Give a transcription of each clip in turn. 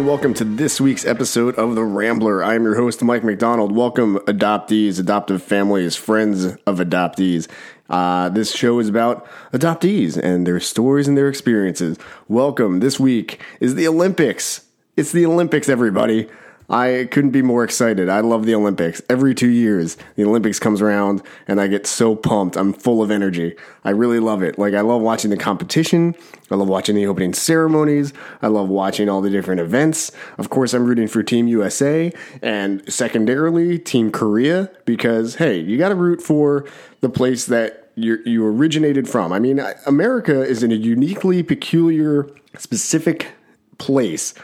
Welcome to this week's episode of The Rambler. I am your host, Mike McDonald. Welcome, adoptees, adoptive families, friends of adoptees. This show is about adoptees and their stories and their experiences. Welcome. This week is the Olympics. It's the Olympics, everybody. I couldn't be more excited. I love the Olympics. Every 2 years, the Olympics comes around, and I get so pumped. I'm full of energy. I really love it. Like, I love watching the competition. I love watching the opening ceremonies. I love watching all the different events. Of course, I'm rooting for Team USA and secondarily Team Korea because, hey, you got to root for the place that you originated from. I mean, America is in a uniquely peculiar, specific place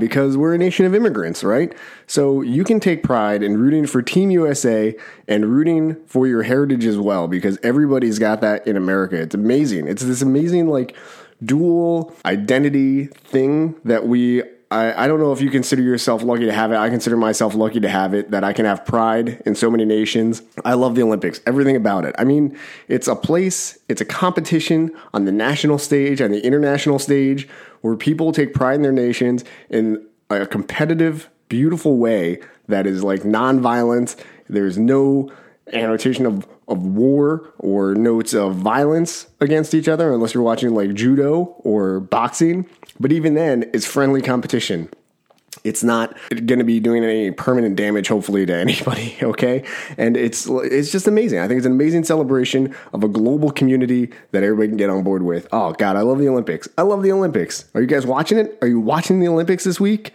because we're a nation of immigrants, right? So you can take pride in rooting for Team USA and rooting for your heritage as well, because everybody's got that in America. It's amazing. It's this amazing, like, dual identity thing that I don't know if you consider yourself lucky to have it. I consider myself lucky to have it, that I can have pride in so many nations. I love the Olympics, everything about it. I mean, it's a place, it's a competition on the national stage, on the international stage, where people take pride in their nations in a competitive, beautiful way that is like nonviolent. There's no annotation of war or notes of violence against each other, unless you're watching like judo or boxing. But even then, it's friendly competition. It's not going to be doing any permanent damage, hopefully, to anybody, okay? And it's just amazing. I think it's an amazing celebration of a global community that everybody can get on board with. Oh, God, I love the Olympics. I love the Olympics. Are you guys watching it? Are you watching the Olympics this week?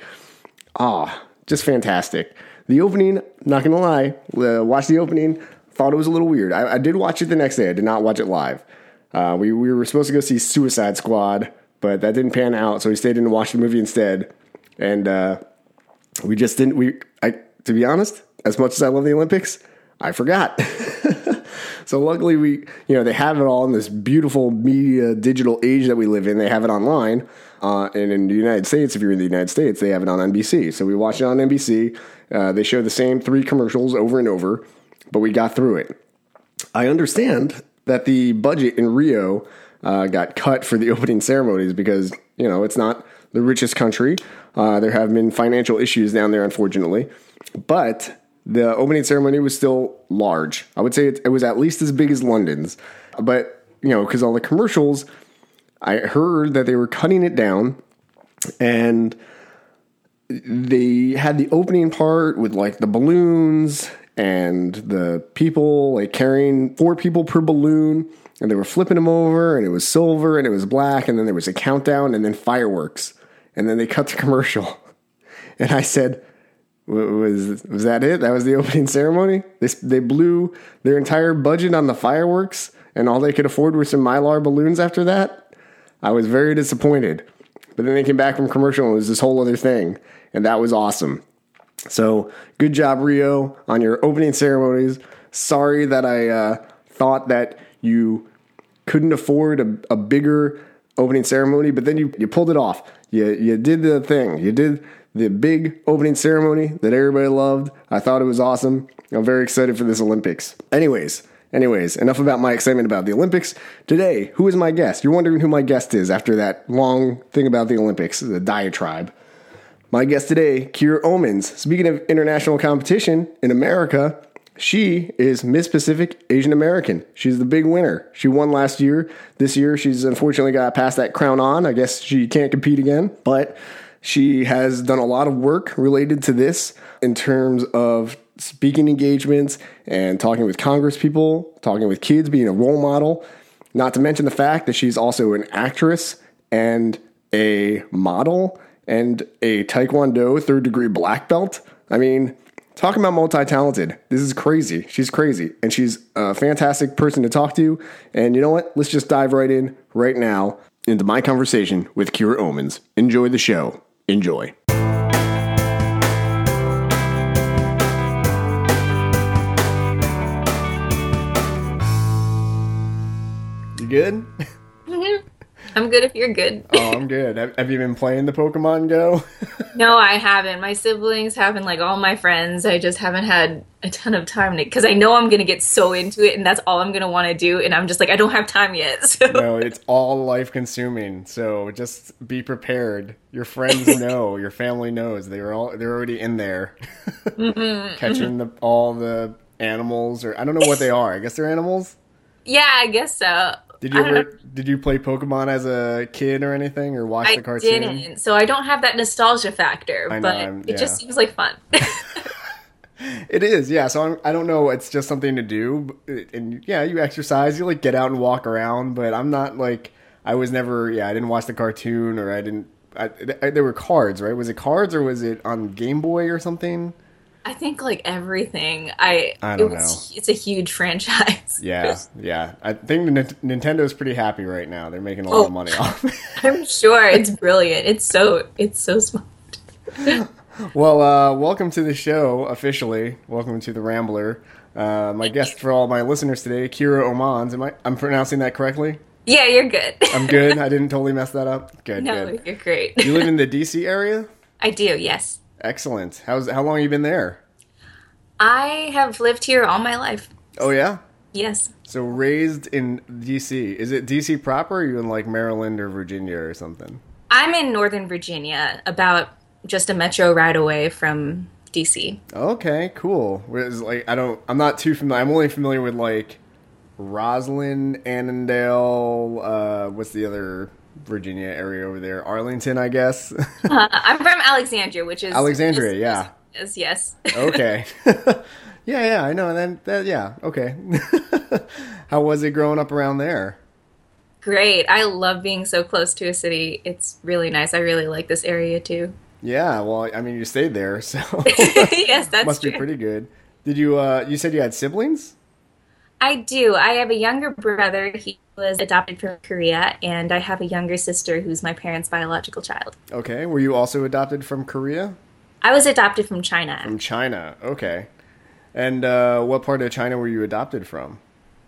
Ah, oh, just fantastic. The opening, not going to lie, watched the opening. Thought it was a little weird. I did watch it the next day. I did not watch it live. We were supposed to go see Suicide Squad, but that didn't pan out. So we stayed in and watched the movie instead. And we just didn't. To be honest, as much as I love the Olympics, I forgot. So luckily, they have it all in this beautiful media digital age that we live in. They have it online, and in the United States, if you're in the United States, they have it on NBC. So we watched it on NBC. They show the same three commercials over and over. But we got through it. I understand that the budget in Rio got cut for the opening ceremonies because, you know, it's not the richest country. There have been financial issues down there, unfortunately. But the opening ceremony was still large. I would say it was at least as big as London's. But, you know, because all the commercials, I heard that they were cutting it down and they had the opening part with, like, the balloons and the people, like, carrying 4 people per balloon, and they were flipping them over, and it was silver, and it was black, and then there was a countdown, and then fireworks, and then they cut the commercial. And I said, was that it? That was the opening ceremony? They blew their entire budget on the fireworks, and all they could afford were some Mylar balloons after that? I was very disappointed. But then they came back from commercial, and it was this whole other thing, and that was awesome. So good job, Rio, on your opening ceremonies. Sorry that I thought that you couldn't afford a bigger opening ceremony, but then you pulled it off. You did the thing. You did the big opening ceremony that everybody loved. I thought it was awesome. I'm very excited for this Olympics. Anyways, enough about my excitement about the Olympics. Today, who is my guest? You're wondering who my guest is after that long thing about the Olympics, the diatribe. My guest today, Kira Omans. Speaking of international competition in America, she is Miss Pacific Asian American. She's the big winner. She won last year. This year, she's unfortunately got to pass that crown on. I guess she can't compete again, but she has done a lot of work related to this in terms of speaking engagements and talking with Congress people, talking with kids, being a role model, not to mention the fact that she's also an actress and a model and a Taekwondo 3rd degree black belt. I mean, talking about multi-talented. This is crazy. She's crazy. And she's a fantastic person to talk to. And you know what? Let's just dive right in right now into my conversation with Kira Omans. Enjoy the show. Enjoy. good? I'm good if you're good. Oh, I'm good. Have you been playing the Pokemon Go? No, I haven't. My siblings haven't, like all my friends. I just haven't had a ton of time because I know I'm going to get so into it and that's all I'm going to want to do. And I'm just like, I don't have time yet. So. No, it's all life consuming. So just be prepared. Your friends know. Your family knows. They're already in there. Mm-hmm, catching all the animals, or I don't know what they are. I guess they're animals? Yeah, I guess so. Did you play Pokemon as a kid or anything, or watch the cartoon? I didn't, so I don't have that nostalgia factor, it just seems like fun. It is, yeah. So I don't know, it's just something to do, and yeah, you exercise, you like get out and walk around, but I'm not like, I was never, yeah, I didn't watch the cartoon, or I didn't, there were cards, right? Was it cards, or was it on Game Boy or something? I think like everything. I don't know. It's a huge franchise. Yeah, yeah. I think Nintendo's pretty happy right now. They're making a lot of money off. I'm sure it's brilliant. It's so smart. Well, welcome to the show officially. Welcome to the Rambler. My guest for all my listeners today, Kira Omans. I'm pronouncing that correctly? Yeah, you're good. I'm good. I didn't totally mess that up. Good. No, you're great. You live in the DC area? I do. Yes. Excellent. How long have you been there? I have lived here all my life. Oh, yeah? Yes. So raised in D.C. Is it D.C. proper, or are you in, like, Maryland or Virginia or something? I'm in Northern Virginia, about just a metro ride away from D.C. Okay, cool. Whereas, like, I'm not too familiar. I'm only familiar with, like, Roslyn, Annandale, what's the other... Virginia area over there, Arlington, I guess. I'm from Alexandria, which is Alexandria, yeah. Yes. Okay. yeah, I know. And then yeah, okay. How was it growing up around there? Great. I love being so close to a city. It's really nice. I really like this area too. Yeah. Well, I mean, you stayed there, so yes, that's must true. Be pretty good. Did you? You said you had siblings? I do. I have a younger brother. He was adopted from Korea, and I have a younger sister who's my parents' biological child. Okay. Were you also adopted from Korea? I was adopted from China. From China. Okay. And what part of China were you adopted from?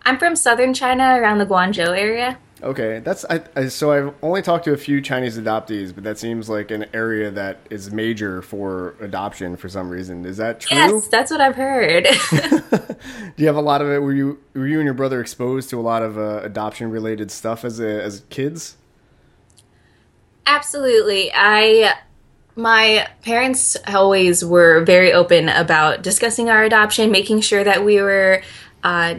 I'm from southern China, around the Guangzhou area. Okay. So I've only talked to a few Chinese adoptees, but that seems like an area that is major for adoption for some reason. Is that true? Yes, that's what I've heard. Do you have a lot of it? Were you and your brother exposed to a lot of adoption-related stuff as kids? Absolutely. My parents always were very open about discussing our adoption, making sure that we were...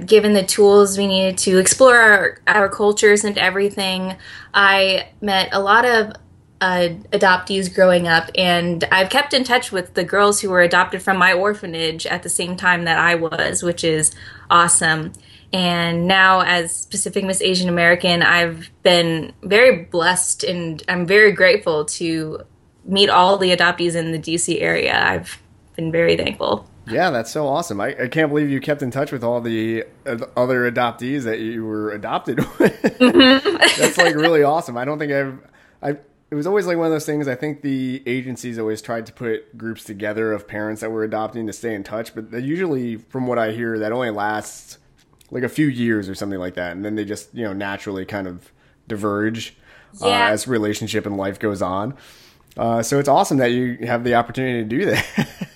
given the tools we needed to explore our cultures and everything. I met a lot of adoptees growing up, and I've kept in touch with the girls who were adopted from my orphanage at the same time that I was, which is awesome. And now as Pacific Miss Asian American, I've been very blessed, and I'm very grateful to meet all the adoptees in the DC area. I've been very thankful. Yeah, that's so awesome. I can't believe you kept in touch with all the other adoptees that you were adopted with. Mm-hmm. That's like really awesome. I don't think it was always like one of those things. I think the agencies always tried to put groups together of parents that were adopting to stay in touch. But usually, from what I hear, that only lasts like a few years or something like that. And then they just, you know, naturally kind of diverge as relationship and life goes on. So it's awesome that you have the opportunity to do that.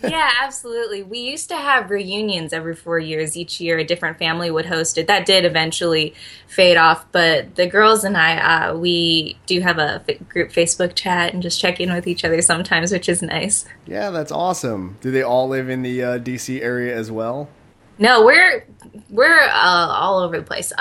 Yeah, absolutely. We used to have reunions every 4 years. Each year, a different family would host it. That did eventually fade off. But the girls and I, we do have a group Facebook chat and just check in with each other sometimes, which is nice. Yeah, that's awesome. Do they all live in the D.C. area as well? No, we're all over the place.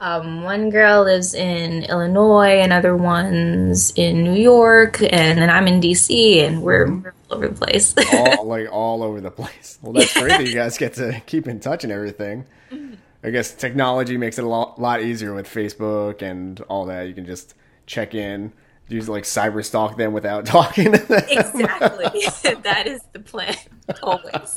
One girl lives in Illinois, another one's in New York, and then I'm in D.C., and we're all over the place. all over the place. Well, that's great that you guys get to keep in touch and everything. I guess technology makes it a lot easier with Facebook and all that. You can just check in, use like cyber stalk them without talking to them. Exactly. That is the plan, always.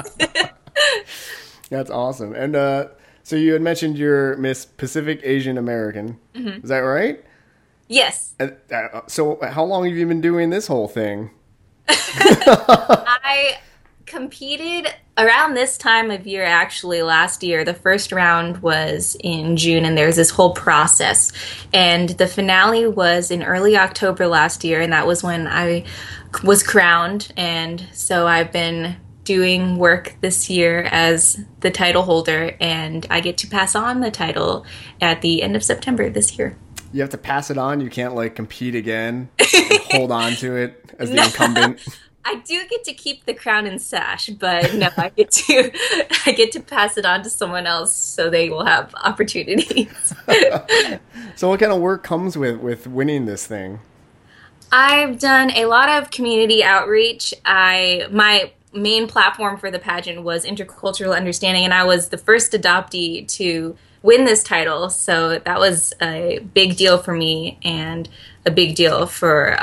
That's awesome. And, so you had mentioned you're Miss Pacific Asian American. Mm-hmm. Is that right? Yes. So how long have you been doing this whole thing? I competed around this time of year, actually, last year. The first round was in June, and there's this whole process. And the finale was in early October last year, and that was when I was crowned. And so I've been doing work this year as the title holder, and I get to pass on the title at the end of September this year. You have to pass it on? You can't, like, compete again and hold on to it as the incumbent? I do get to keep the crown and sash, but no, I get to pass it on to someone else so they will have opportunities. So what kind of work comes with winning this thing? I've done a lot of community outreach. My main platform for the pageant was intercultural understanding, and I was the first adoptee to win this title, so that was a big deal for me and a big deal for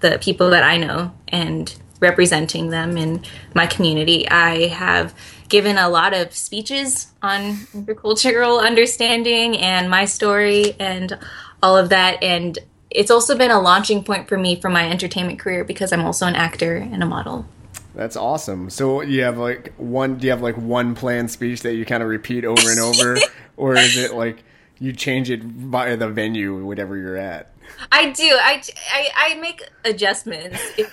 the people that I know and representing them in my community. I have given a lot of speeches on intercultural understanding and my story and all of that, and it's also been a launching point for me for my entertainment career because I'm also an actor and a model. That's awesome. So do you have like one planned speech that you kind of repeat over and over, or is it like you change it by the venue, whatever you're at? I do. I make adjustments. It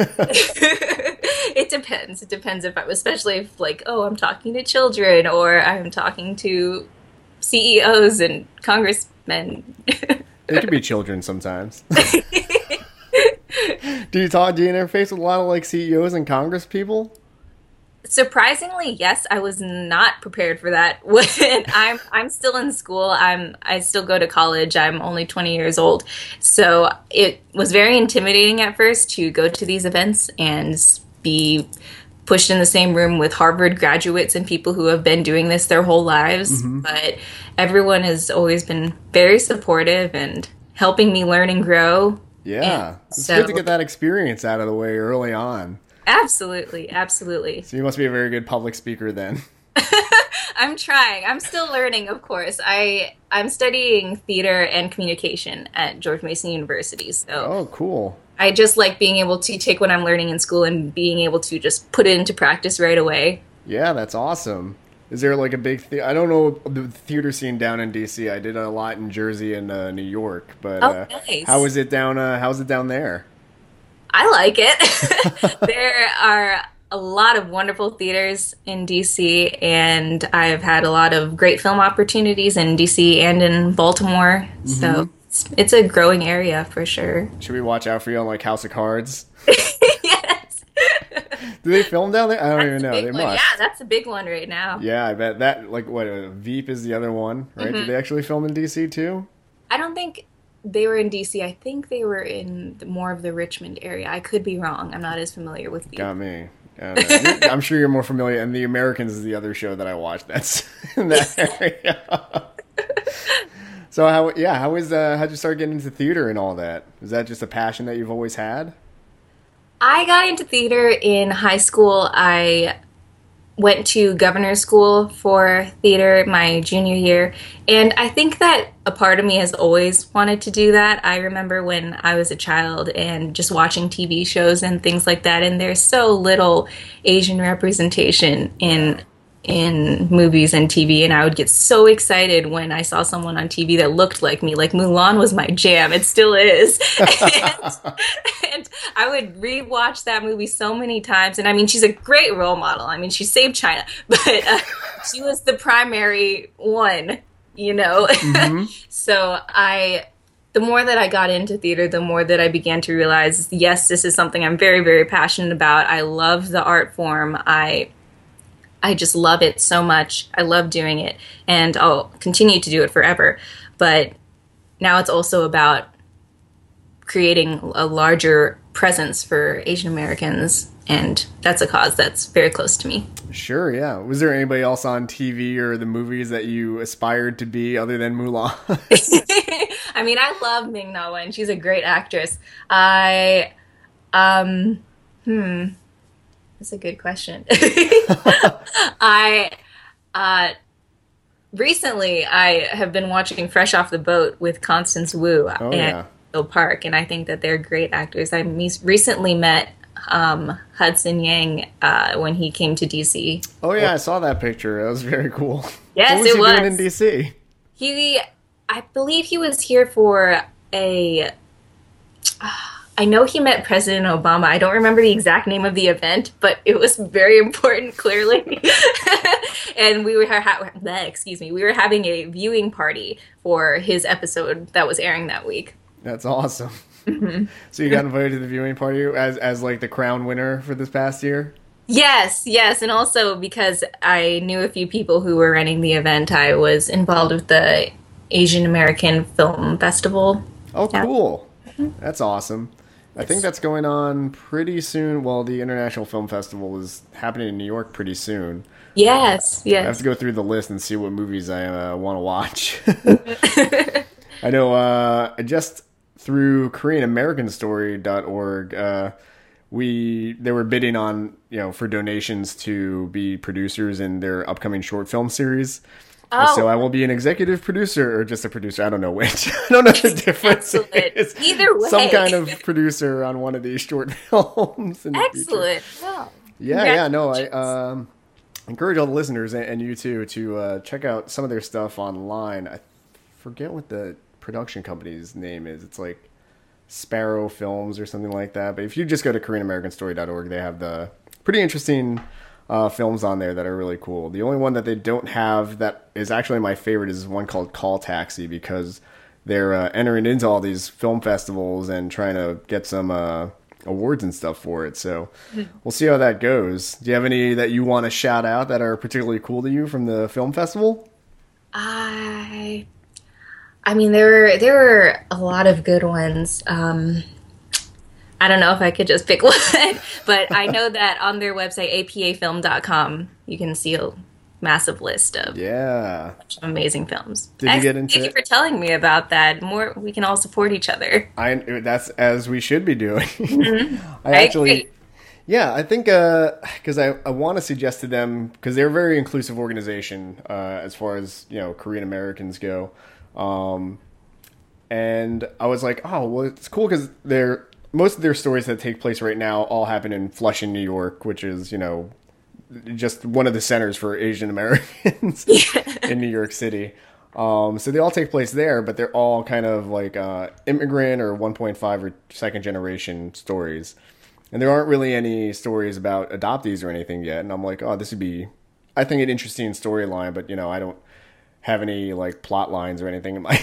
depends. It depends especially if like, oh, I'm talking to children or I'm talking to CEOs and congressmen. It could be children sometimes. Do you interface with a lot of like CEOs and Congress people? Surprisingly, yes. I was not prepared for that. When I'm still in school. I still go to college. I'm only 20 years old. So it was very intimidating at first to go to these events and be pushed in the same room with Harvard graduates and people who have been doing this their whole lives. Mm-hmm. But everyone has always been very supportive and helping me learn and grow. Yeah. It's good to get that experience out of the way early on. Absolutely. Absolutely. So you must be a very good public speaker then. I'm trying. I'm still learning, of course. I'm studying theater and communication at George Mason University. So oh, cool. I just like being able to take what I'm learning in school and being able to just put it into practice right away. Yeah, that's awesome. Is there like a big I don't know the theater scene down in D.C. I did a lot in Jersey and New York, but nice. How is it down? How's it down there? I like it. There are a lot of wonderful theaters in D.C., and I've had a lot of great film opportunities in D.C. and in Baltimore. Mm-hmm. So it's a growing area for sure. Should we watch out for you on like House of Cards? Do they film down there? I don't even know. They must. Yeah, that's a big one right now. Yeah, I bet that, like, what, Veep is the other one, right? Mm-hmm. Did they actually film in D.C. too? I don't think they were in D.C. I think they were in more of the Richmond area. I could be wrong. I'm not as familiar with Veep. Got me. I'm sure you're more familiar. And The Americans is the other show that I watched that's in that area. So, how'd you start getting into theater and all that? Is that just a passion that you've always had? I got into theater in high school. I went to Governor's School for theater my junior year, and I think that a part of me has always wanted to do that. I remember when I was a child and just watching TV shows and things like that, and there's so little Asian representation in movies and TV, and I would get so excited when I saw someone on TV that looked like me. Like Mulan was my jam. It still is. And I would rewatch that movie so many times. And I mean, she's a great role model. I mean, she saved China, but she was the primary one, you know? Mm-hmm. So the more that I got into theater, the more that I began to realize, yes, this is something I'm very, very passionate about. I love the art form. I just love it so much. I love doing it, and I'll continue to do it forever. But now it's also about creating a larger presence for Asian Americans, and that's a cause that's very close to me. Sure, yeah. Was there anybody else on TV or the movies that you aspired to be other than Mulan? I mean, I love Ming-Na Wen. She's a great actress. That's a good question. Recently I have been watching Fresh Off the Boat with Constance Wu and Bill Park, and I think that they're great actors. I recently met Hudson Yang when he came to DC. Oh yeah, I saw that picture. That was very cool. Yes, it was. What was he doing in DC? I believe he was here for a. I know he met President Obama. I don't remember the exact name of the event, but it was very important, clearly. And we were we were having a viewing party for his episode that was airing that week. That's awesome. Mm-hmm. So you got invited to the viewing party as like the crown winner for this past year? Yes, and also because I knew a few people who were running the event, I was involved with the Asian American Film Festival. Oh, yeah. Cool. That's awesome. I think that's going on pretty soon. Well, the International Film Festival is happening in New York pretty soon. Yes. I have to go through the list and see what movies I want to watch. I know just through KoreanAmericanStory.org, they were bidding on, for donations to be producers in their upcoming short film series. Oh. So I will be an executive producer or just a producer. I don't know which. I don't know the difference. Excellent. Either way. Some kind of producer on one of these short films. Excellent. Wow. Yeah. No, I encourage all the listeners and you too to check out some of their stuff online. I forget what the production company's name is. It's like Sparrow Films or something like that. But if you just go to KoreanAmericanStory.org, they have the pretty interesting films on there that are really cool. The only one that they don't have that is actually my favorite is one called Call Taxi, because they're entering into all these film festivals and trying to get some awards and stuff for it. So we'll see how that goes. Do you have any that you want to shout out that are particularly cool to you from the film festival? I mean, there were a lot of good ones. I don't know if I could just pick one, but I know that on their website, apafilm.com, you can see a massive list of amazing films. Did you get into Thank you for telling me about that. More, we can all support each other. That's as we should be doing. Mm-hmm. I agree. Yeah, I think because I want to suggest to them, because they're a very inclusive organization as far as Korean Americans go, and I was like, oh, well, it's cool because they're. Most of their stories that take place right now all happen in Flushing, New York, which is, just one of the centers for Asian Americans in New York City. So they all take place there, but they're all kind of like immigrant or 1.5 or second generation stories. And there aren't really any stories about adoptees or anything yet. And I'm like, oh, this would be, I think, an interesting storyline, but, I don't have any like plot lines or anything in my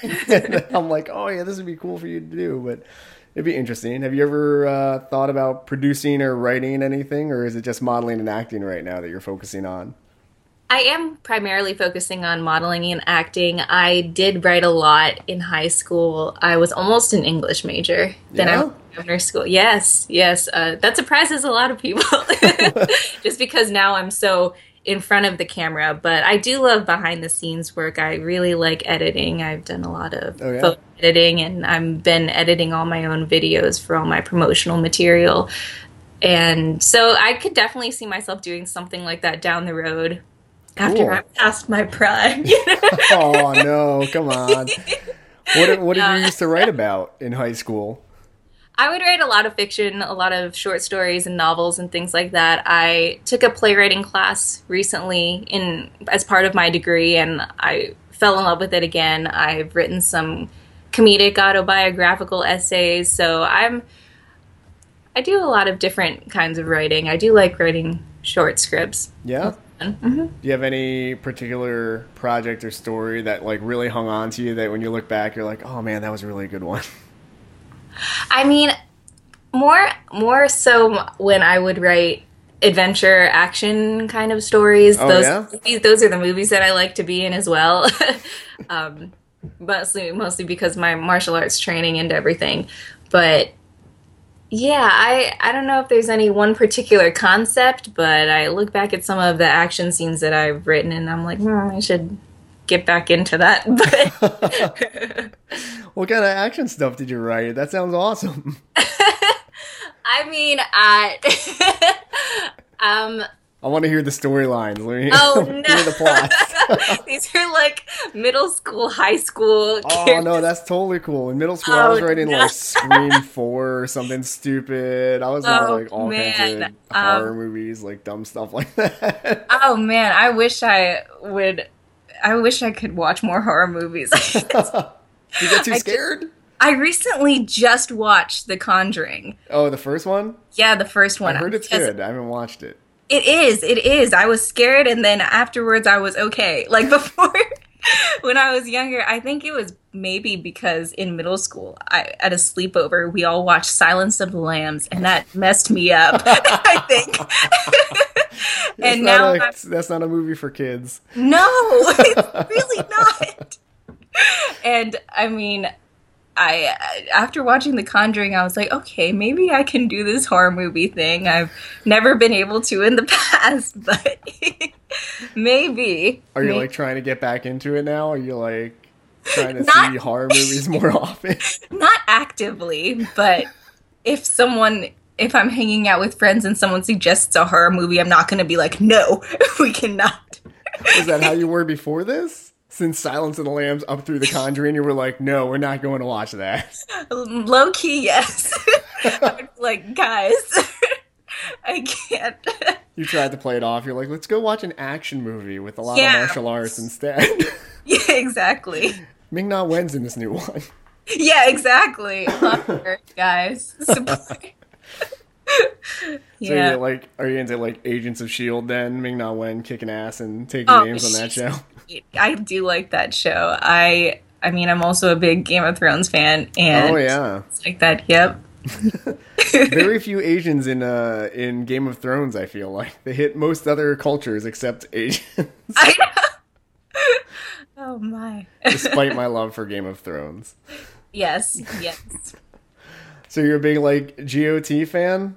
head. I'm like, oh, yeah, this would be cool for you to do, but... It'd be interesting. Have you ever thought about producing or writing anything, or is it just modeling and acting right now that you're focusing on? I am primarily focusing on modeling and acting. I did write a lot in high school. I was almost an English major. Then I went to Governor's School. Yes. That surprises a lot of people just because now I'm so in front of the camera. But I do love behind-the-scenes work. I really like editing. I've done a lot of photo editing, and I've been editing all my own videos for all my promotional material. And so I could definitely see myself doing something like that down the road after I'm past my prime. Oh, no. Come on. What did you used to write about in high school? I would write a lot of fiction, a lot of short stories and novels and things like that. I took a playwriting class recently as part of my degree, and I fell in love with it again. I've written some comedic autobiographical essays, so I do a lot of different kinds of writing. I do like writing short scripts. Yeah. Mm-hmm. Do you have any particular project or story that like really hung on to you that when you look back you're like, oh man, that was a really good one? I mean, more so when I would write adventure action kind of stories. Those are the movies that I like to be in as well. Mostly because my martial arts training and everything. But yeah, I don't know if there's any one particular concept, but I look back at some of the action scenes that I've written and I'm like, I should get back into that. But what kind of action stuff did you write? That sounds awesome. I mean, I want to hear the storylines. Oh, no. Hear the plots. These are like middle school, high school characters. Oh, no, that's totally cool. In middle school, I was writing like Scream 4 or something stupid. I was writing like all kinds of horror movies, like dumb stuff like that. Oh, man, I wish I could watch more horror movies. You get too scared? I recently just watched The Conjuring. Oh, the first one? Yeah, the first one. I heard it's good. I haven't watched it. It is. I was scared, and then afterwards I was okay. Like before, when I was younger, I think it was maybe because in middle school, at a sleepover, we all watched Silence of the Lambs, and that messed me up, I think. That's not a movie for kids. No, it's really not. And, I mean, after watching The Conjuring, I was like, okay, maybe I can do this horror movie thing. I've never been able to in the past, but maybe. Are you like trying to get back into it now? Are you like trying to see horror movies more often? Not actively, but if I'm hanging out with friends and someone suggests a horror movie, I'm not going to be like, no, we cannot. Is that how you were before this? Since Silence of the Lambs up through The Conjuring, you were like, no, we're not going to watch that. Low-key, yes. I'm like, guys, I can't. You tried to play it off. You're like, let's go watch an action movie with a lot of martial arts instead. Yeah, exactly. Ming-Na Wen's in this new one. Yeah, exactly. Love her, guys. Support. Yeah. So are you into like Agents of S.H.I.E.L.D. then? Ming-Na Wen kicking ass and taking names on that show? I do like that show. I mean, I'm also a big Game of Thrones fan, and it's like that. Yep. Very few Asians in Game of Thrones. I feel like they hit most other cultures except Asians. I know. Oh my! Despite my love for Game of Thrones. Yes. So you're a big like GOT fan?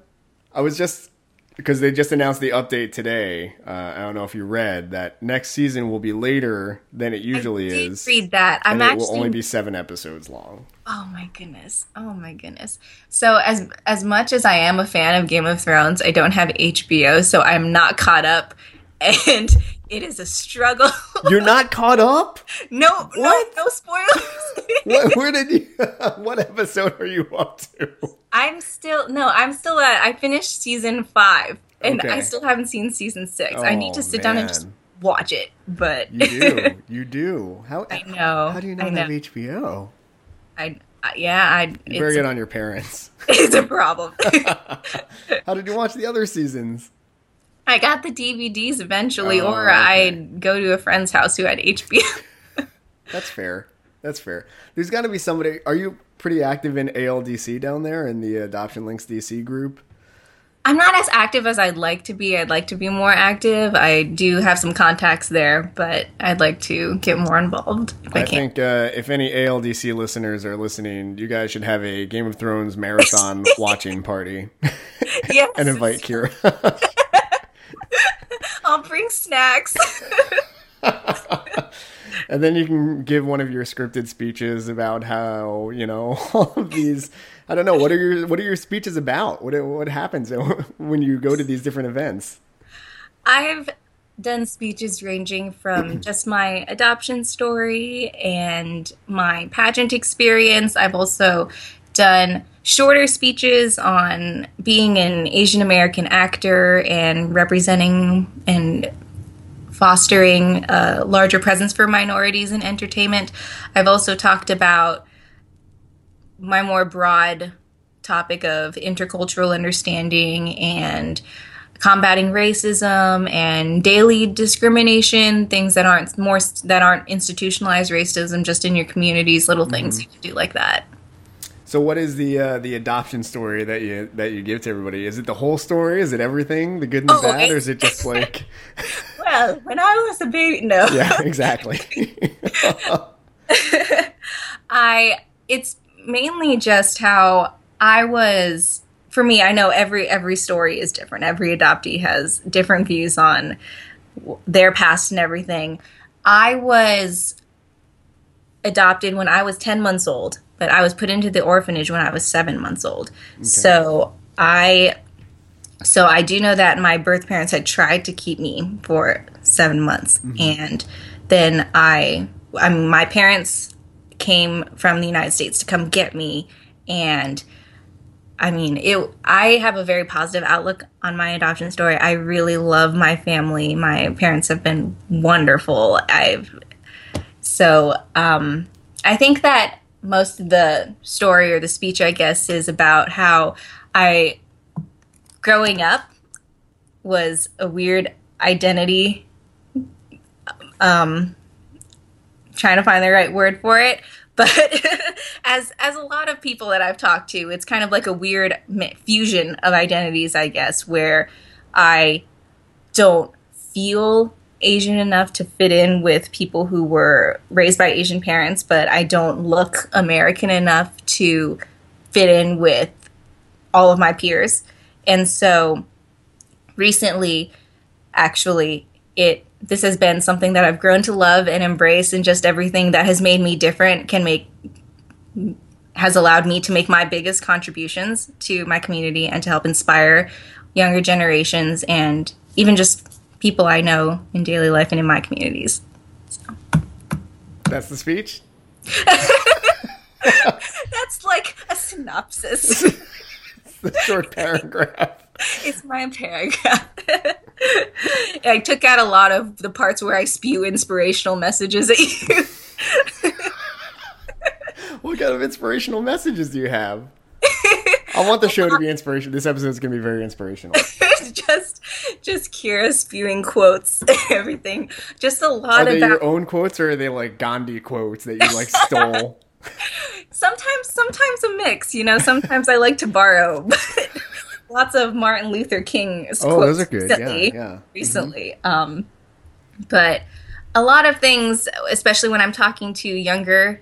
I was just because they just announced the update today. I don't know if you read that next season will be later than it usually is. I did read that. And it will only be 7 episodes long. Oh my goodness. So as much as I am a fan of Game of Thrones, I don't have HBO, so I'm not caught up, and it is a struggle. You're not caught up? No. What? No spoilers. What episode are you up to? I finished season 5, and I still haven't seen season 6. I need to sit down and just watch it, but... You do. I know. How do you not have HBO? You better get on your parents. It's a problem. How did you watch the other seasons? I got the DVDs eventually, or I'd go to a friend's house who had HBO. That's fair. There's got to be somebody. Are you pretty active in ALDC down there in the Adoption Links DC group? I'm not as active as I'd like to be. I'd like to be more active. I do have some contacts there, but I'd like to get more involved if I can. I think if any ALDC listeners are listening, you guys should have a Game of Thrones marathon watching party. Yes. And invite Kira. I'll bring snacks. And then you can give one of your scripted speeches about how, all of these, I don't know, what are your speeches about? What happens when you go to these different events? I've done speeches ranging from just my adoption story and my pageant experience. I've also done shorter speeches on being an Asian American actor and representing and fostering a larger presence for minorities in entertainment. I've also talked about my more broad topic of intercultural understanding and combating racism and daily discrimination, things that aren't institutionalized racism, just in your communities, little things you can do like that. So what is the adoption story that you give to everybody? Is it the whole story? Is it everything, the good and the bad, or is it just like? Well, when I was a baby, no. Yeah, exactly. It's mainly just how I was. For me, I know every story is different. Every adoptee has different views on their past and everything. I was adopted when I was 10 months old. But I was put into the orphanage when I was 7 months old. Okay. So I So I do know that my birth parents had tried to keep me for 7 months. Mm-hmm. And then my parents came from the United States to come get me. And I mean, I have a very positive outlook on my adoption story. I really love my family. My parents have been wonderful. I think that most of the story or the speech, I guess, is about how growing up was a weird identity, trying to find the right word for it. But as a lot of people that I've talked to, it's kind of like a weird fusion of identities, I guess, where I don't feel Asian enough to fit in with people who were raised by Asian parents, but I don't look American enough to fit in with all of my peers. And so recently, actually, this has been something that I've grown to love and embrace, and just everything that has made me different has allowed me to make my biggest contributions to my community and to help inspire younger generations and even just people I know in daily life and in my communities. So. That's the speech? That's like a synopsis. The short paragraph. It's my paragraph. I took out a lot of the parts where I spew inspirational messages at you. What kind of inspirational messages do you have? I want the show to be inspirational. This episode is going to be very inspirational. Just Kira spewing quotes and everything. Just a lot of. Are they your own quotes, or are they like Gandhi quotes that you like stole? Sometimes a mix, you know. Sometimes I like to borrow, but lots of Martin Luther King's quotes. Those are good. Yeah. Recently. Mm-hmm. But a lot of things, especially when I'm talking to younger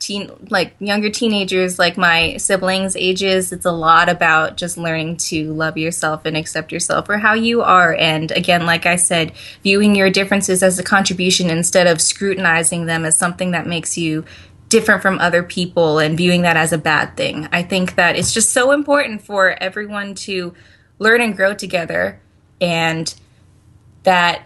teenagers, like my siblings' ages, it's a lot about just learning to love yourself and accept yourself for how you are. And again, like I said, viewing your differences as a contribution instead of scrutinizing them as something that makes you different from other people and viewing that as a bad thing. I think that it's just so important for everyone to learn and grow together, and that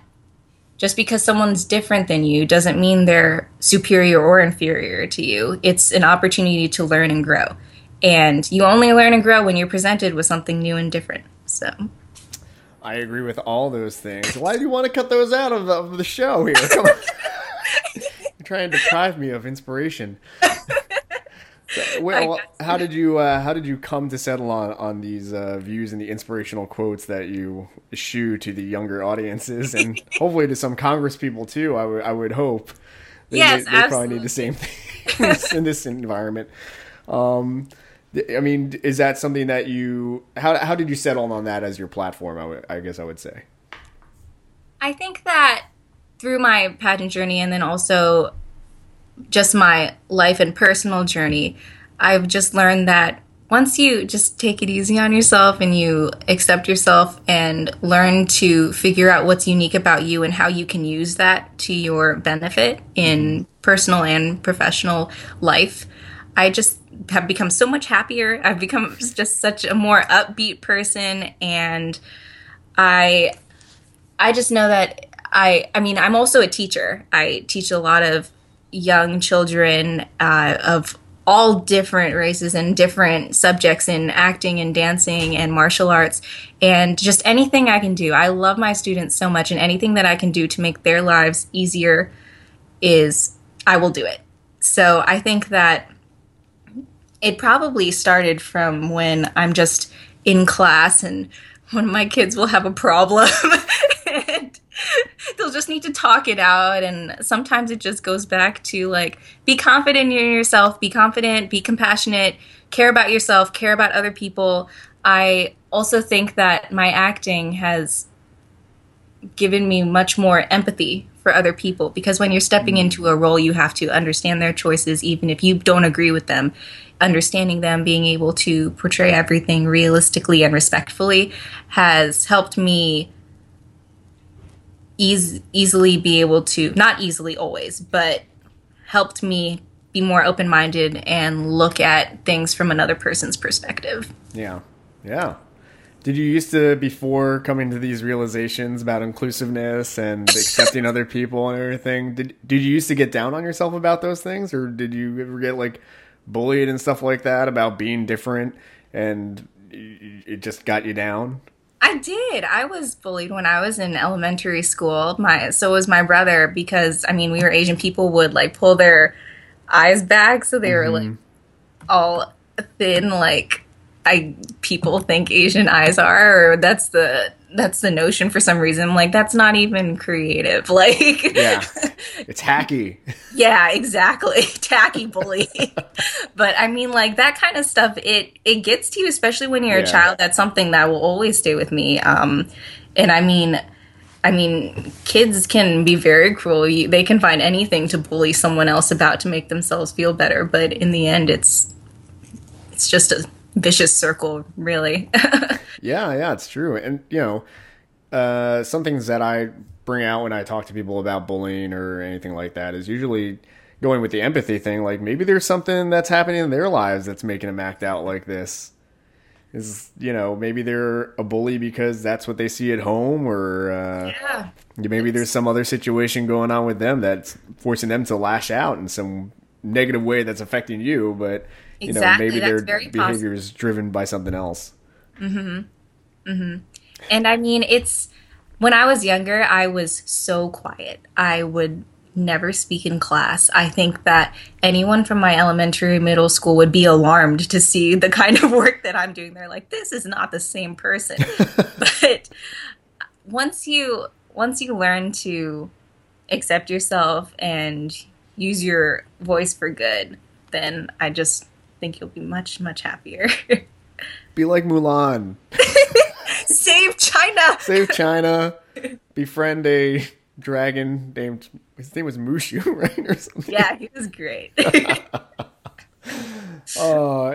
just because someone's different than you doesn't mean they're superior or inferior to you. It's an opportunity to learn and grow. And you only learn and grow when you're presented with something new and different. So I agree with all those things. Why do you want to cut those out of the show here? Come on. Try and deprive me of inspiration. How did you come to settle on these views and the inspirational quotes that you eschew to the younger audiences, and hopefully to some Congress people too? I would hope. They probably need the same things in this environment. I mean, is that something that you? How did you settle on that as your platform? I guess I would say. I think that through my pageant journey, and then also just my life and personal journey, I've just learned that once you just take it easy on yourself and you accept yourself and learn to figure out what's unique about you and how you can use that to your benefit in personal and professional life, I just have become so much happier. I've become just such a more upbeat person, and I just know that I mean, I'm also a teacher. I teach a lot of young children of all different races and different subjects in acting and dancing and martial arts and just anything I can do. I love my students so much, and anything that I can do to make their lives easier I will do it. So I think that it probably started from when I'm just in class and one of my kids will have a problem. They'll just need to talk it out, and sometimes it just goes back to like, be confident in yourself, be confident, be compassionate, care about yourself, care about other people. I also think that my acting has given me much more empathy for other people, because when you're stepping into a role, you have to understand their choices, even if you don't agree with them. Understanding them, being able to portray everything realistically and respectfully has helped me easily be able to, not easily always, but helped me be more open-minded and look at things from another person's perspective. Yeah. Did you used to, before coming to these realizations about inclusiveness and accepting other people and everything, did you used to get down on yourself about those things? Or did you ever get, like, bullied and stuff like that about being different and it just got you down? I did. I was bullied when I was in elementary school. So was my brother, because, I mean, we were Asian people, would, like, pull their eyes back. So they were, like, all thin, like... people think Asian eyes are, or that's the notion for some reason. Like, that's not even creative. Like, yeah, it's hacky. Yeah, exactly. Tacky bully. But I mean, like, that kind of stuff, it gets to you, especially when you're a child. That's something that will always stay with me. And I mean, kids can be very cruel. They can find anything to bully someone else about to make themselves feel better. But in the end, it's just a vicious circle, really. yeah, it's true. And, you know, some things that I bring out when I talk to people about bullying or anything like that is usually going with the empathy thing. Like, maybe there's something that's happening in their lives that's making them act out like this. Is, you know, maybe they're a bully because that's what they see at home, or maybe there's some other situation going on with them that's forcing them to lash out in some negative way that's affecting you. But you know, maybe their behavior is driven by something else. Mm-hmm. Mm-hmm. And I mean, it's, when I was younger, I was so quiet. I would never speak in class. I think that anyone from my elementary, middle school would be alarmed to see the kind of work that I'm doing. They're like, this is not the same person. But once you learn to accept yourself and use your voice for good, then I just think you'll be much, much happier. Be like Mulan. Save China. Befriend a dragon named, his name was Mushu, right? Or something. Yeah, he was great.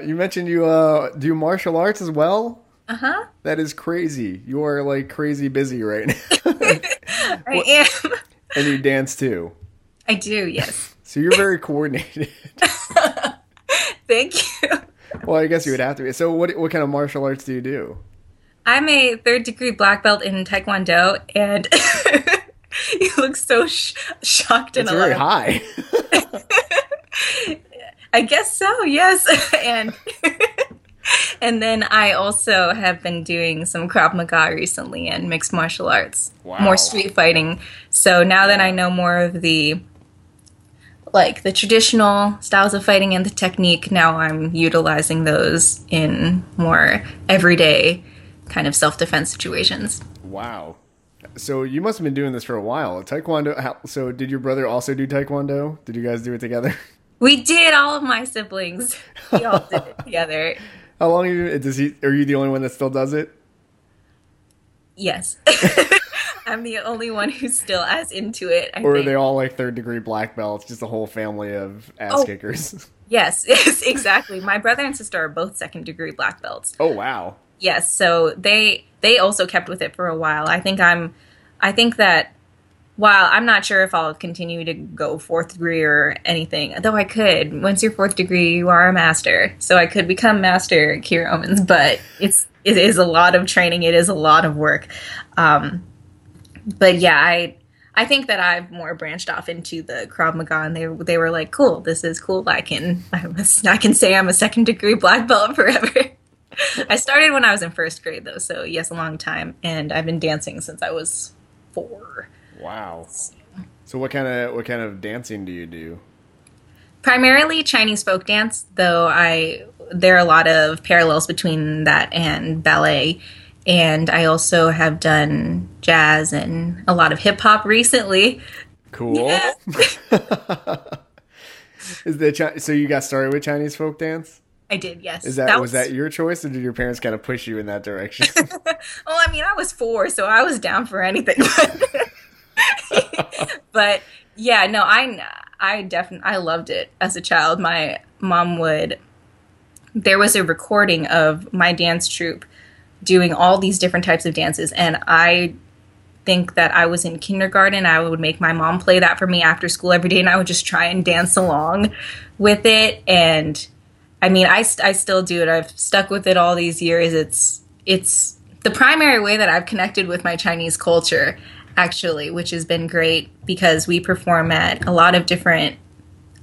You mentioned you do martial arts as well? Uh-huh. That is crazy. You are, like, crazy busy right now. I am. And you dance too. I do, yes. So you're very coordinated. Thank you. Well, I guess you would have to be. So what kind of martial arts do you do? I'm a third-degree black belt in Taekwondo, and you look so shocked and alarmed. It's very high. I guess so, yes. And then I also have been doing some Krav Maga recently and mixed martial arts. Wow. More street fighting. So now that I know more of the... like the traditional styles of fighting and the technique, now I'm utilizing those in more everyday kind of self-defense situations. Wow. So you must have been doing this for a while. Taekwondo. So did your brother also do Taekwondo? Did you guys do it together? We did. All of my siblings. We all did it together. How long are you the only one that still does it? Yes. I'm the only one who's still as into it, I think. Are they all, like, third-degree black belts, just a whole family of ass-kickers? Yes, exactly. My brother and sister are both second-degree black belts. Oh, wow. Yes, so they also kept with it for a while. I think that while I'm not sure if I'll continue to go fourth degree or anything, though I could. Once you're fourth degree, you are a master. So I could become Master Kira Omans, but it is a lot of training. It is a lot of work. But yeah, I think that I've more branched off into the Krav Maga, and they were like, cool, this is cool. I can say I'm a second degree black belt forever. I started when I was in first grade though, so yes, a long time, and I've been dancing since I was 4. Wow. So what kind of dancing do you do? Primarily Chinese folk dance, though there are a lot of parallels between that and ballet. And I also have done jazz and a lot of hip-hop recently. Cool. Yeah. So you got started with Chinese folk dance? I did, yes. Was that your choice, or did your parents kind of push you in that direction? Well, I mean, I was 4, so I was down for anything. But yeah, no, I loved it as a child. My mom there was a recording of my dance troupe doing all these different types of dances. And I think that I was in kindergarten. I would make my mom play that for me after school every day, and I would just try and dance along with it. And I mean, I still do it. I've stuck with it all these years. It's the primary way that I've connected with my Chinese culture, actually, which has been great because we perform at a lot of different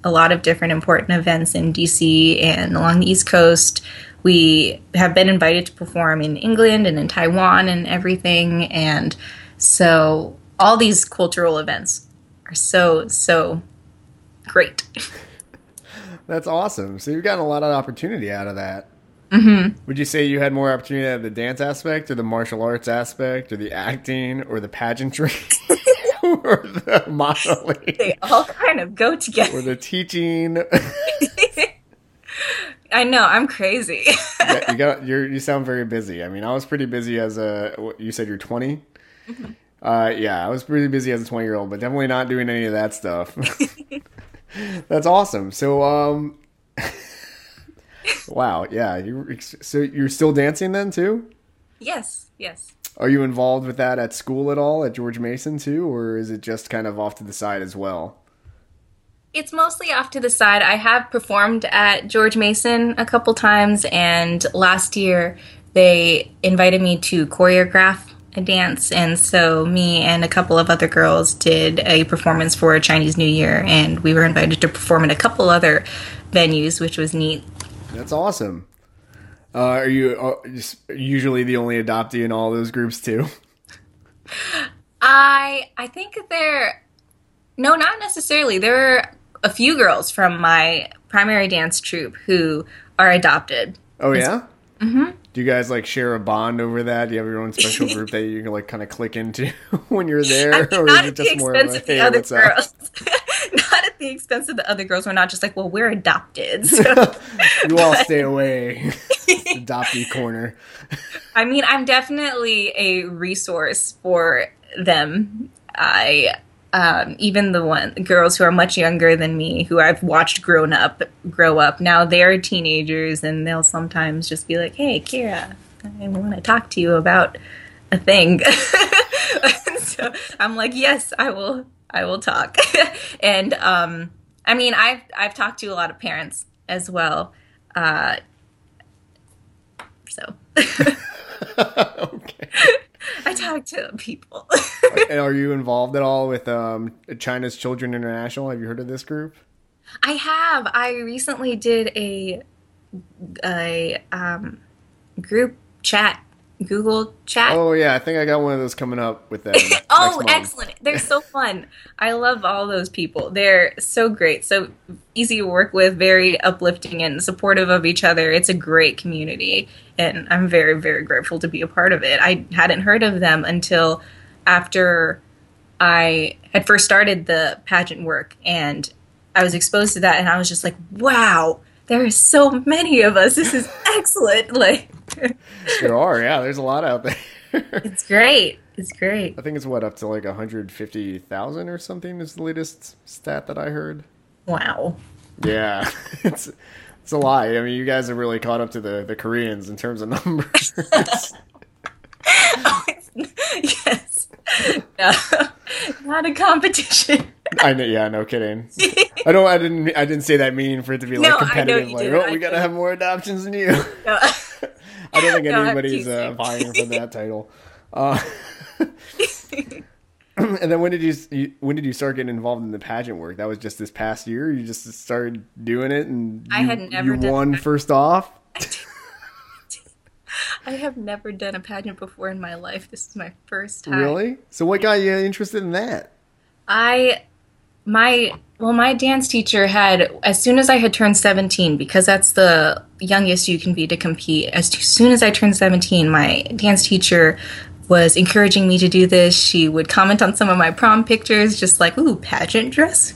important events in DC and along the East Coast. We have been invited to perform in England and in Taiwan and everything. And so all these cultural events are so, so great. That's awesome. So you've gotten a lot of opportunity out of that. Mm-hmm. Would you say you had more opportunity out of the dance aspect or the martial arts aspect or the acting or the pageantry or the modeling? They all kind of go together. Or the teaching. I know, I'm crazy. Yeah, you sound very busy. I mean, I was pretty busy you said you're 20? Mm-hmm. Yeah, I was pretty busy as a 20-year-old, but definitely not doing any of that stuff. That's awesome. So, wow, yeah. So you're still dancing then, too? Yes. Are you involved with that at school at all, at George Mason, too, or is it just kind of off to the side as well? It's mostly off to the side. I have performed at George Mason a couple times, and last year they invited me to choreograph a dance, and so me and a couple of other girls did a performance for Chinese New Year, and we were invited to perform at a couple other venues, which was neat. That's awesome. Are you usually the only adoptee in all those groups too? I think they're... No, not necessarily. There are a few girls from my primary dance troupe who are adopted. Oh, yeah? Mm-hmm. Do you guys, like, share a bond over that? Do you have your own special group that you can, like, kind of click into when you're there? I mean, or is it just more of like, hey, what's up? Not at the expense of the other girls. We're not just like, well, we're adopted. So. You all stay away. Adoptee corner. I mean, I'm definitely a resource for them. Even the girls who are much younger than me, who I've watched grow up. Now they're teenagers, and they'll sometimes just be like, "Hey, Kira, I want to talk to you about a thing." So I'm like, "Yes, I will talk." And I mean, I've talked to a lot of parents as well. Okay. I talk to people. Are you involved at all with China's Children International? Have you heard of this group? I have. I recently did a group chat, Google chat. Oh, yeah. I think I got one of those coming up with them. Oh, excellent. They're so fun. I love all those people. They're so great. So easy to work with, very uplifting and supportive of each other. It's a great community. And I'm very, very grateful to be a part of it. I hadn't heard of them until after I had first started the pageant work. And I was exposed to that. And I was just like, wow, there are so many of us. This is excellent. Like, there are. Yeah, there's a lot out there. It's great. It's great. I think it's up to like 150,000 or something is the latest stat that I heard. Wow. Yeah. It's a lie. I mean, you guys have really caught up to the Koreans in terms of numbers. Yes. No, not a competition. I know. Yeah, no kidding. I didn't say that meaning for it to be like competitive. Like, we gotta have more adoptions than you. No. I don't think anybody's vying for that title. And then when did you start getting involved in the pageant work? That was just this past year? You just started doing it and I had never done won first off? I have never done a pageant before in my life. This is my first time. Really? So what got you interested in that? My dance teacher had, as soon as I had turned 17, because that's the youngest you can be to compete, as soon as I turned 17, my dance teacher was encouraging me to do this. She would comment on some of my prom pictures, just like, ooh, pageant dress, ?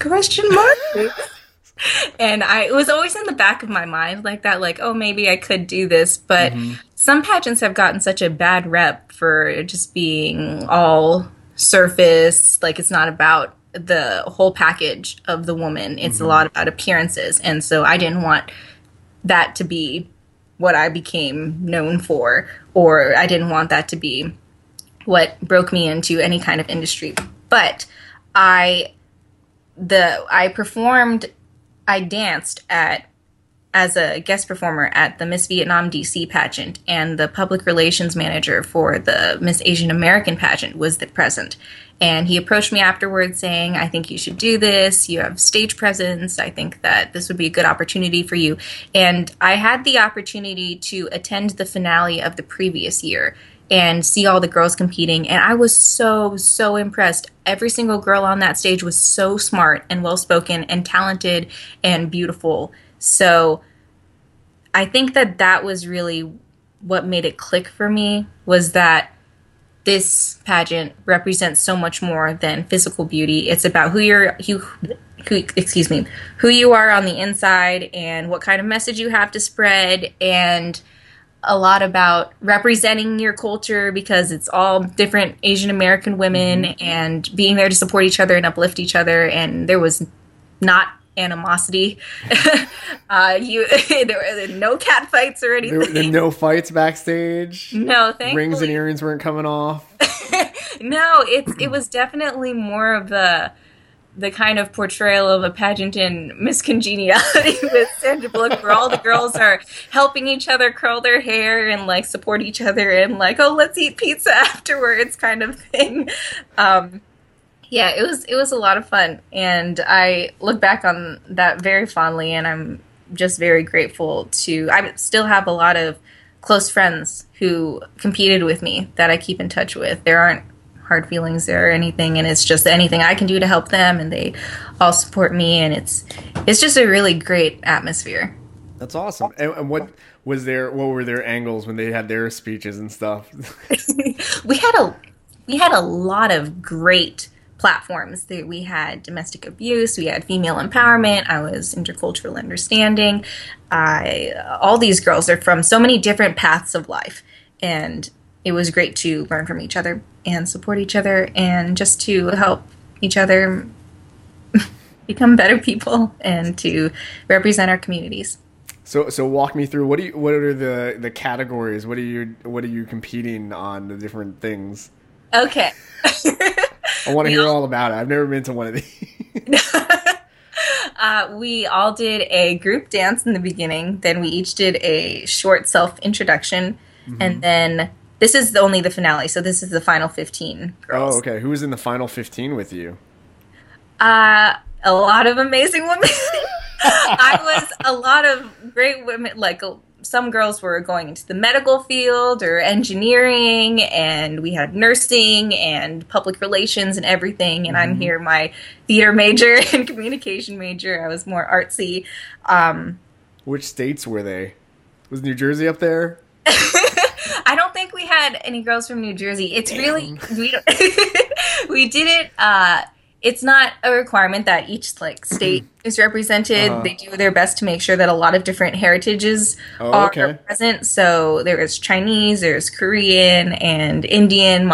And it was always in the back of my mind like that, like, oh, maybe I could do this. But some pageants have gotten such a bad rep for just being all surface, like it's not about the whole package of the woman. It's a lot about appearances. And so I didn't want that to be what I became known for, or I didn't want that to be what broke me into any kind of industry. But I danced at as a guest performer at the Miss Vietnam DC pageant, and the public relations manager for the Miss Asian American pageant was present. And he approached me afterwards saying, I think you should do this. You have stage presence. I think that this would be a good opportunity for you. And I had the opportunity to attend the finale of the previous year and see all the girls competing. And I was so, so impressed. Every single girl on that stage was so smart and well-spoken and talented and beautiful. So I think that that was really what made it click for me, was that this pageant represents so much more than physical beauty. It's about who you are on the inside and what kind of message you have to spread, and a lot about representing your culture, because it's all different Asian American women and being there to support each other and uplift each other. And there was not animosity. There were no cat fights or anything. There were no fights backstage. No, thankfully. Rings and earrings weren't coming off. No, it was definitely more of the kind of portrayal of a pageant in Miss Congeniality with Sandra Bullock, where all the girls are helping each other curl their hair and like support each other and like, oh, let's eat pizza afterwards kind of thing. Yeah, it was a lot of fun, and I look back on that very fondly, and I'm just very grateful to. I still have a lot of close friends who competed with me that I keep in touch with. There aren't hard feelings there or anything, and it's just anything I can do to help them, and they all support me, and it's just a really great atmosphere. That's awesome. And what were their angles when they had their speeches and stuff? We had a lot of great platforms. We had domestic abuse, we had female empowerment, I was intercultural understanding. All these girls are from so many different paths of life, and it was great to learn from each other and support each other and just to help each other become better people and to represent our communities. So walk me through, what are the categories? What are you competing on, the different things? Okay. I want to hear all about it. I've never been to one of these. We all did a group dance in the beginning. Then we each did a short self-introduction. Mm-hmm. And then this is only the finale. So this is the final 15 girls. Oh, okay. Who was in the final 15 with you? A lot of amazing women. I was a lot of great women. Like some girls were going into the medical field or engineering, and we had nursing and public relations and everything. And I'm here, my theater major and communication major. I was more artsy. Which states were they? Was New Jersey up there? I don't think we had any girls from New Jersey. It's really, we did it. It's not a requirement that each like state is represented. They do their best to make sure that a lot of different heritages are present. So there is Chinese, there's Korean and Indian,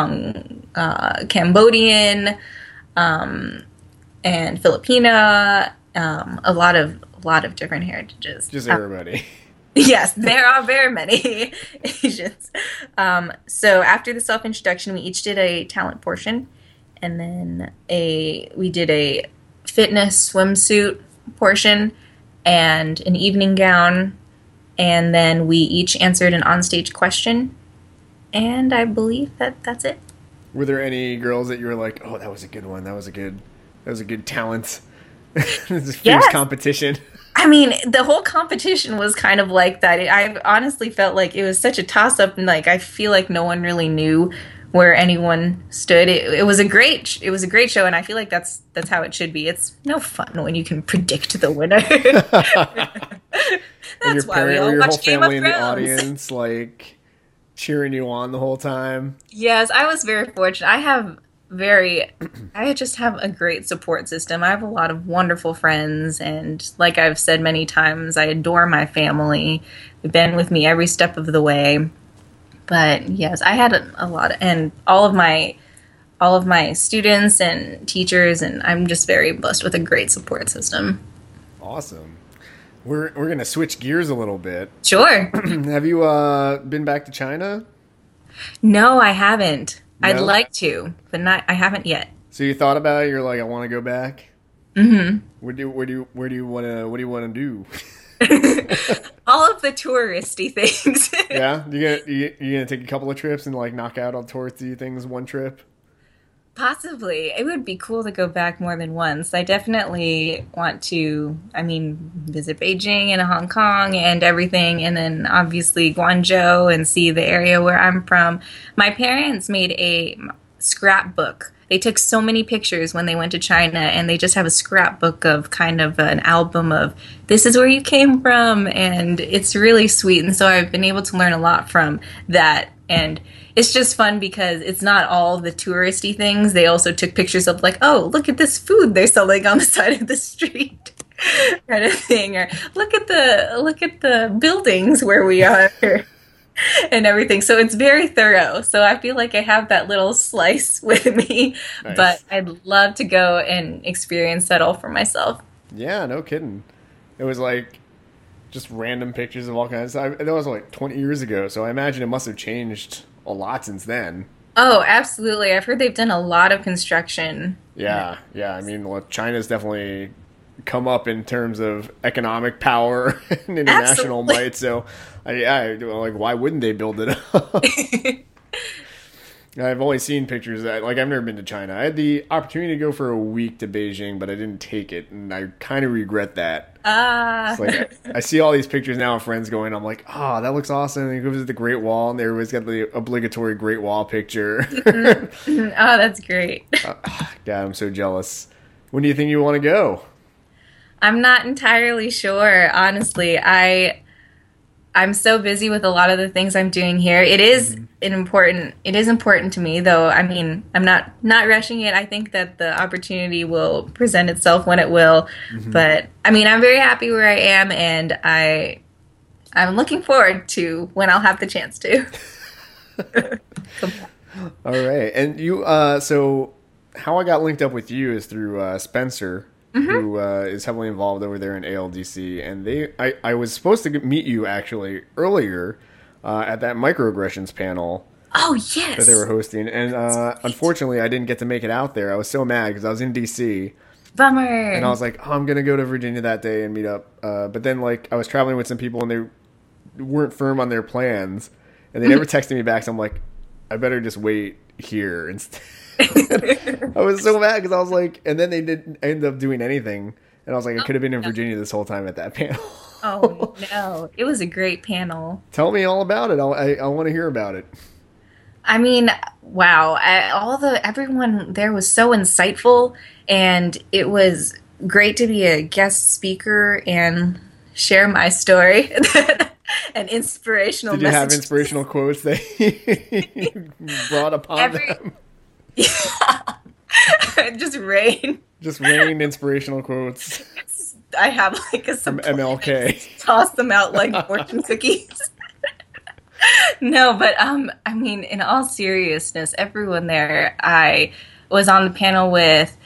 Cambodian, and Filipina. A lot of different heritages. Just everybody. Yes, there are very many Asians. So after the self-introduction, we each did a talent portion. And then we did a fitness swimsuit portion and an evening gown. And then we each answered an onstage question. And I believe that's it. Were there any girls that you were like, oh, that was a good one. That was a good talent. It was a fierce competition. I mean, the whole competition was kind of like that. I honestly felt like it was such a toss-up. And like, I feel like no one really knew where anyone stood. It was a great show, and I feel like that's how it should be. It's no fun when you can predict the winner. That's why we all watch Game of Thrones. Your whole family in the audience, like cheering you on the whole time. Yes, I was very fortunate. I just have a great support system. I have a lot of wonderful friends, and like I've said many times, I adore my family. They've been with me every step of the way. But yes, I had a lot, and all of my students and teachers, and I'm just very blessed with a great support system. Awesome. We're gonna switch gears a little bit. Sure. Have you been back to China? No, I haven't. No? I'd like to, but not. I haven't yet. So you thought about it? You're like, I want to go back. Mm-hmm. What do you want to do? All of the touristy things. Yeah, you gonna take a couple of trips and like knock out all touristy things one trip? Possibly. It would be cool to go back more than once. I definitely want to, visit Beijing and Hong Kong and everything, and then obviously Guangzhou and see the area where I'm from. My parents made a scrapbook. They took so many pictures when they went to China, and they just have a scrapbook of kind of an album of this is where you came from, and it's really sweet. And so I've been able to learn a lot from that, and it's just fun because it's not all the touristy things. They also took pictures of like, oh, look at this food they're selling on the side of the street kind of thing, or look at the buildings where we are. And everything. So it's very thorough. So I feel like I have that little slice with me. Nice. But I'd love to go and experience that all for myself. Yeah, no kidding. It was like just random pictures of all kinds of stuff. That was like 20 years ago. So I imagine it must have changed a lot since then. Oh, absolutely. I've heard they've done a lot of construction. Yeah. China's definitely come up in terms of economic power and international might. So why wouldn't they build it up? I've always seen pictures that, I've never been to China. I had the opportunity to go for a week to Beijing, but I didn't take it, and I kind of regret that. I see all these pictures now of friends going, I'm like, oh, that looks awesome. And you go visit the Great Wall, and everybody's got the obligatory Great Wall picture. Oh, that's great. God, I'm so jealous. When do you think you want to go? I'm not entirely sure, honestly. I'm so busy with a lot of the things I'm doing here. It is important to me, though. I'm not rushing it. I think that the opportunity will present itself when it will. Mm-hmm. But I'm very happy where I am, and I'm looking forward to when I'll have the chance to. All right. And you so how I got linked up with you is through Spencer. Mm-hmm. Who is heavily involved over there in ALDC. And I was supposed to meet you, actually, earlier at that microaggressions panel. Oh, yes. That they were hosting. And unfortunately, I didn't get to make it out there. I was so mad because I was in D.C. Bummer. And I was like, oh, I'm going to go to Virginia that day and meet up. But then, I was traveling with some people, and they weren't firm on their plans. And they never texted me back, so I'm like, I better just wait here instead. I was so mad because I was like, and then they didn't end up doing anything, and I was like, I could have been in Virginia this whole time at that panel. Oh no, it was a great panel. Tell me all about it. I want to hear about it. Wow! Everyone there was so insightful, and it was great to be a guest speaker and share my story. An inspirational. Did you have inspirational quotes that you brought upon them? Yeah, just rain inspirational quotes. I have some from MLK. Toss them out like fortune cookies. No, but in all seriousness, everyone there. I was on the panel with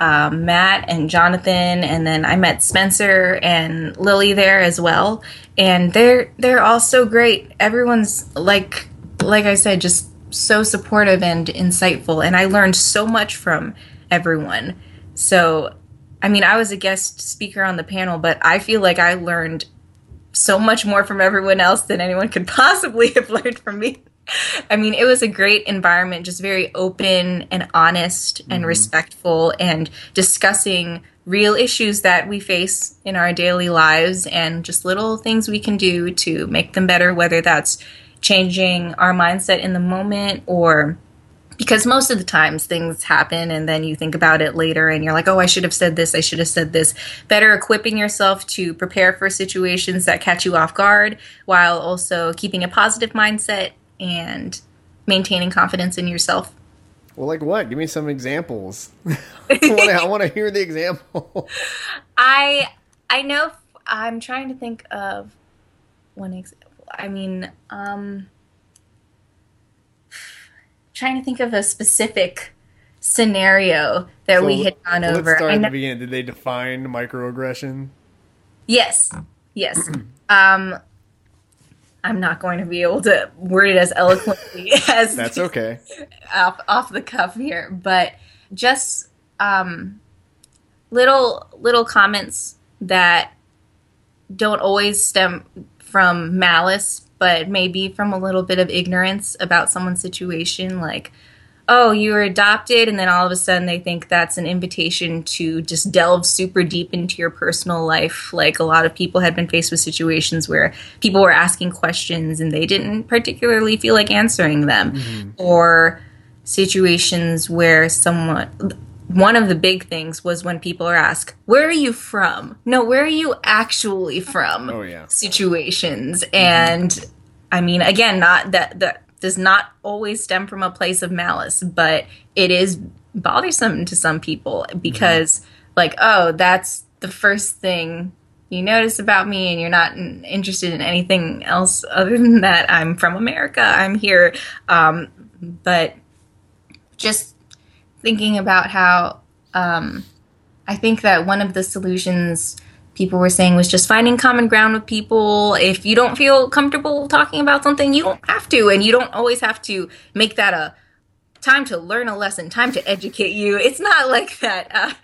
Matt and Jonathan, and then I met Spencer and Lily there as well. And they're all so great. Everyone's like I said, just so supportive and insightful, and I learned so much from everyone. So, I was a guest speaker on the panel, but I feel like I learned so much more from everyone else than anyone could possibly have learned from me. It was a great environment, just very open and honest and respectful, and discussing real issues that we face in our daily lives and just little things we can do to make them better, whether that's changing our mindset in the moment, or because most of the times things happen and then you think about it later and you're like, oh, I should have said this. I should have said this. Better equipping yourself to prepare for situations that catch you off guard, while also keeping a positive mindset and maintaining confidence in yourself. Well, like what? Give me some examples. I want to hear the example. I know I'm trying to think of one example. Trying to think of a specific scenario that we had gone over. Let's start at the beginning. Did they define microaggression? Yes. I'm not going to be able to word it as eloquently as that's okay off the cuff here, but just little comments that don't always stem from malice, but maybe from a little bit of ignorance about someone's situation, like, oh, you were adopted, and then all of a sudden they think that's an invitation to just delve super deep into your personal life. Like, a lot of people had been faced with situations where people were asking questions and they didn't particularly feel like answering them. Mm-hmm. Or situations where someone... One of the big things was when people are asked, where are you from? No, where are you actually from? Oh, yeah. Situations. Mm-hmm. And, I mean, again, not that does not always stem from a place of malice, but it is bothersome to some people because, mm-hmm. like, oh, that's the first thing you notice about me, and you're not interested in anything else other than that I'm from America, I'm here. But just... thinking about how I think that one of the solutions people were saying was just finding common ground with people. If you don't feel comfortable talking about something, you don't have to, and you don't always have to make that a time to learn a lesson, time to educate you. It's not like that.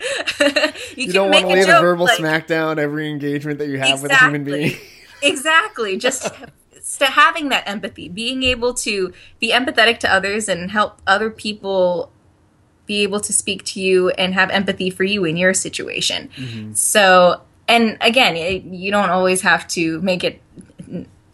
You don't want to lay the verbal smackdown every engagement that you have with a human being. Exactly. Just... to having that empathy, being able to be empathetic to others and help other people be able to speak to you and have empathy for you in your situation. Mm-hmm. So, and again, you don't always have to make it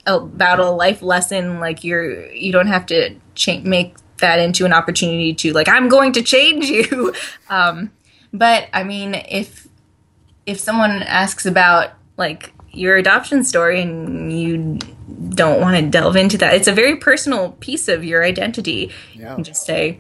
about a life lesson. Like you don't have to make that into an opportunity to, like, I'm going to change you. But I mean, if someone asks about, like, your adoption story and you don't want to delve into that, it's a very personal piece of your identity. Yeah. You can just say,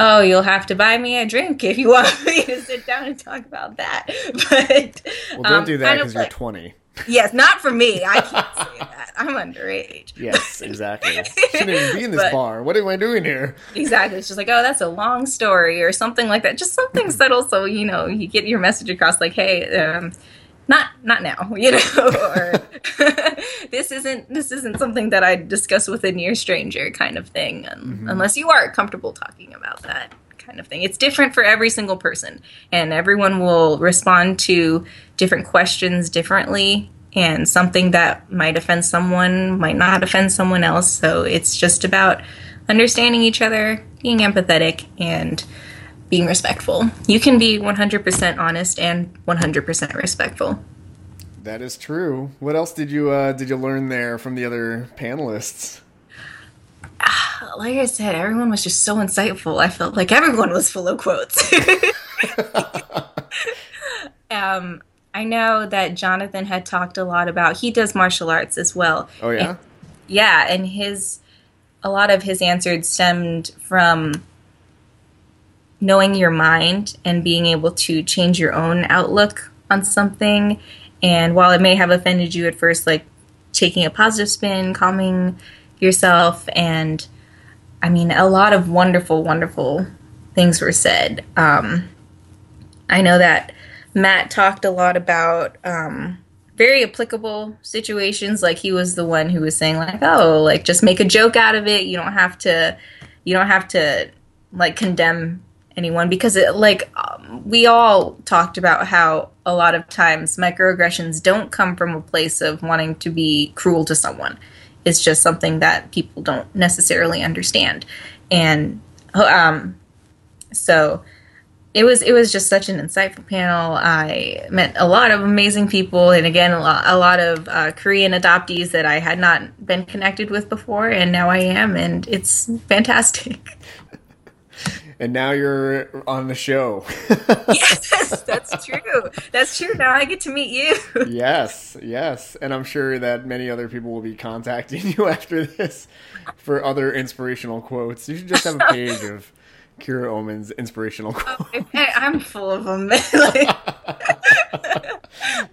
oh, you'll have to buy me a drink if you want me to sit down and talk about that. But don't do that because you're 20. Yes, not for me. I can't say that. I'm underage. Yes, exactly. Shouldn't even be in this bar. What am I doing here? Exactly. It's just like, oh, that's a long story or something like that. Just something subtle so, you know, you get your message across, like, hey, not now, you know, or this isn't something that I discuss with a near stranger kind of thing, mm-hmm. unless you are comfortable talking about that kind of thing. It's different for every single person, and everyone will respond to different questions differently, and something that might offend someone might not offend someone else. So it's just about understanding each other, being empathetic, and being respectful. You can be 100% honest and 100% respectful. That is true. What else did you learn there from the other panelists? Like I said, everyone was just so insightful. I felt like everyone was full of quotes. I know that Jonathan had talked a lot about, he does martial arts as well. Oh, yeah? And, yeah, and a lot of his answers stemmed from knowing your mind and being able to change your own outlook on something. And while it may have offended you at first, like taking a positive spin, calming yourself. And I mean, a lot of wonderful, wonderful things were said. I know that Matt talked a lot about very applicable situations. Like he was the one who was saying, like, oh, like just make a joke out of it. You don't have to like condemn anyone, because it, like, we all talked about how a lot of times microaggressions don't come from a place of wanting to be cruel to someone. It's just something that people don't necessarily understand, and so it was just such an insightful panel. I met a lot of amazing people, and again, a lot of Korean adoptees that I had not been connected with before, and now I am, and it's fantastic. And now you're on the show. Yes, that's true. That's true. Now I get to meet you. Yes. And I'm sure that many other people will be contacting you after this for other inspirational quotes. You should just have a page of Kira Omans' inspirational quotes. Oh, I'm full of them. Do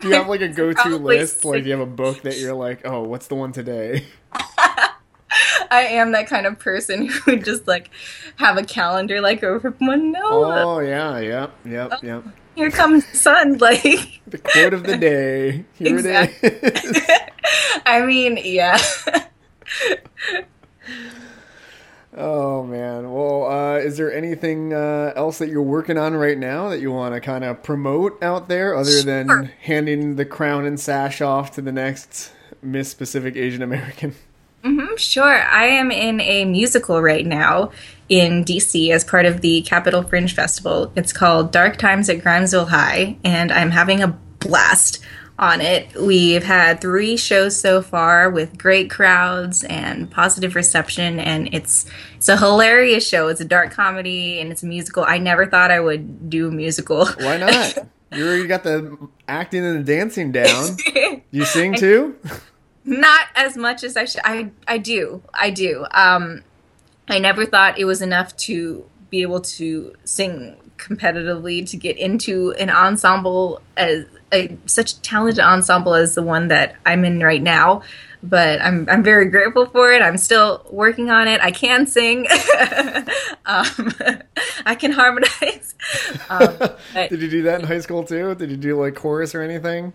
you have like a go-to list? Sick. Like, do you have a book that you're like, oh, what's the one today? I am that kind of person who would just, like, have a calendar, like, over my nose. Oh, yeah. Here comes the sun, like. The quote of the day. Here exactly. It is. I mean, yeah. Oh, man. Well, is there anything else that you're working on right now that you want to kind of promote out there other than handing the crown and sash off to the next Miss Pacific Asian American? Mm-hmm, sure. I am in a musical right now in DC as part of the Capitol Fringe Festival. It's called Dark Times at Grimesville High, and I'm having a blast on it. We've had 3 shows so far with great crowds and positive reception, and it's a hilarious show. It's a dark comedy and it's a musical. I never thought I would do a musical. Why not? You already got the acting and the dancing down. You sing too? Not as much as I should. I do. I never thought it was enough to be able to sing competitively to get into an ensemble as such talented ensemble as the one that I'm in right now, but I'm very grateful for it. I'm still working on it. I can sing. I can harmonize. Did you do that in high school too? Did you do like chorus or anything?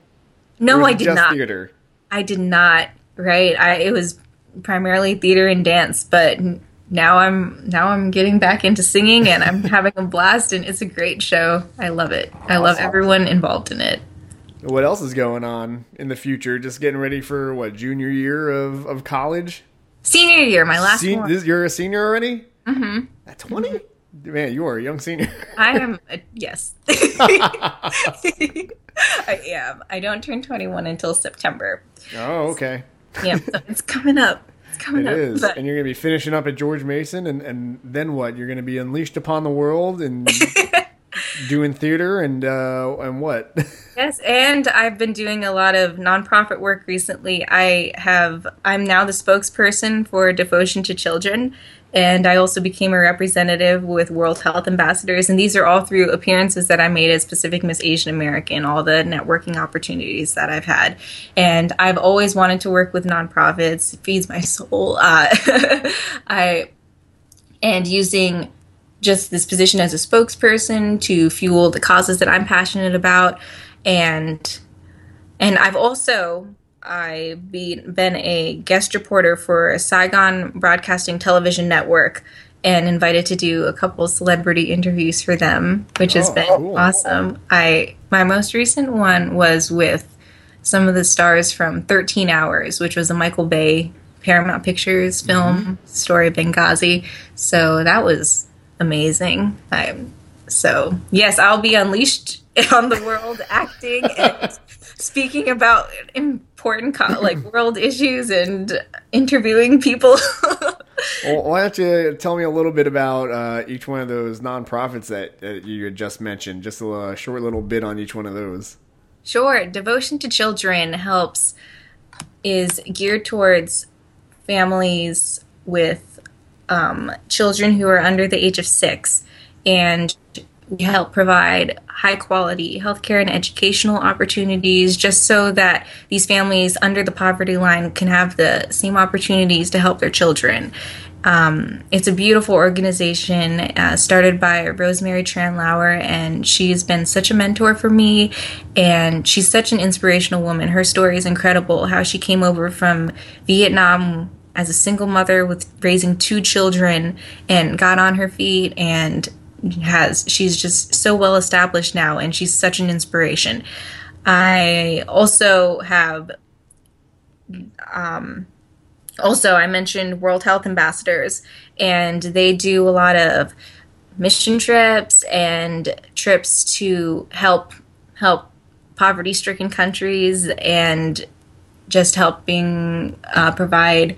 No, I did not. Just theater. I did not. Right. It was primarily theater and dance, but now I'm getting back into singing and I'm having a blast, and it's a great show. I love it. Awesome. I love everyone involved in it. What else is going on in the future? Just getting ready for, what, junior year of college? Senior year, my last one. You're a senior already? Mm-hmm. At 20? Mm-hmm. Man, you are a young senior. I am, yes. I am. I don't turn 21 until September. Oh, okay. Yeah, so it's coming up. It is. But... And you're going to be finishing up at George Mason, and then what? You're going to be unleashed upon the world and... doing theater and what? Yes, and I've been doing a lot of nonprofit work recently. I'm now the spokesperson for Devotion to Children, and I also became a representative with World Health Ambassadors, and these are all through appearances that I made as Pacific Miss Asian American, all the networking opportunities that I've had. And I've always wanted to work with nonprofits. It feeds my soul. And using just this position as a spokesperson to fuel the causes that I'm passionate about. And I've also been a guest reporter for a Saigon Broadcasting Television Network and invited to do a couple celebrity interviews for them, which has been cool. Awesome. My most recent one was with some of the stars from 13 Hours, which was a Michael Bay Paramount Pictures film, story of Benghazi. So that was... amazing. So yes, I'll be unleashed on the world acting and speaking about important like world issues and interviewing people. Well, why don't you tell me a little bit about each one of those nonprofits that you had just mentioned? Just a short little bit on each one of those. Sure. Devotion to Children is geared towards families with children who are under the age of 6, and we help provide high quality healthcare and educational opportunities just so that these families under the poverty line can have the same opportunities to help their children. It's a beautiful organization started by Rosemary Tranlauer, and she has been such a mentor for me, and she's such an inspirational woman. Her story is incredible, how she came over from Vietnam as a single mother with raising 2 children and got on her feet, and she's just so well established now, and she's such an inspiration. I also have I mentioned World Health Ambassadors, and they do a lot of mission trips and trips to help poverty-stricken countries and just helping provide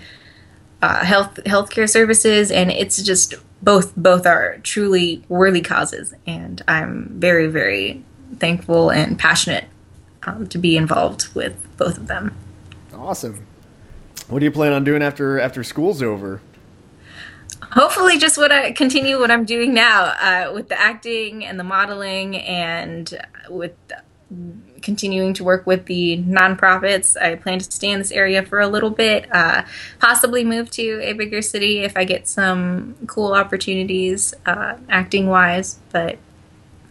healthcare services, and it's just both are truly worthy causes, and I'm very, very thankful and passionate to be involved with both of them. Awesome. What do you plan on doing after school's over? Hopefully just continue what I'm doing now with the acting and the modeling, and with continuing to work with the nonprofits. I plan to stay in this area for a little bit, possibly move to a bigger city if I get some cool opportunities acting wise, but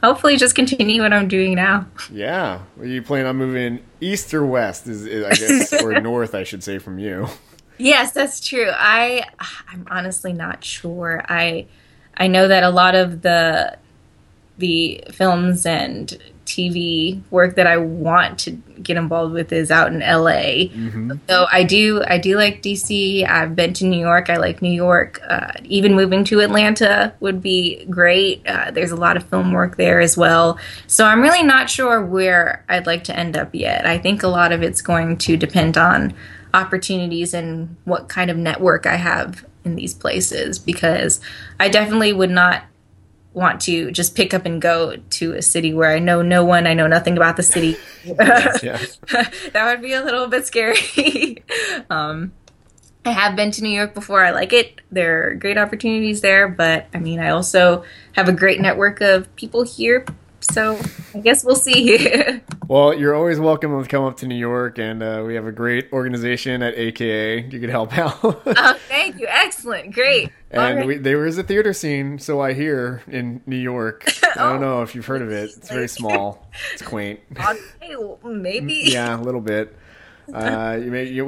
hopefully just continue what I'm doing now. Yeah. Well, you plan on moving east or west, I guess, or north, I should say, from you. Yes, that's true. I'm honestly not sure. I know that a lot of the films and TV work that I want to get involved with is out in LA. Mm-hmm. So I do like DC. I've been to New York. I like New York. Even moving to Atlanta would be great. There's a lot of film work there as well. So I'm really not sure where I'd like to end up yet. I think a lot of it's going to depend on opportunities and what kind of network I have in these places, because I definitely would not want to just pick up and go to a city where I know no one, I know nothing about the city. Yes. That would be a little bit scary. I have been to New York before. I like it. There are great opportunities there, but I mean, I also have a great network of people here, so I guess we'll see. Well, you're always welcome to come up to New York, and we have a great organization at AKA. You could help out. Oh, thank you. Excellent. Great. And right. There is a theater scene, so I hear, in New York. I don't know if you've heard of it. It's very small. It's quaint. Maybe. Yeah, a little bit. We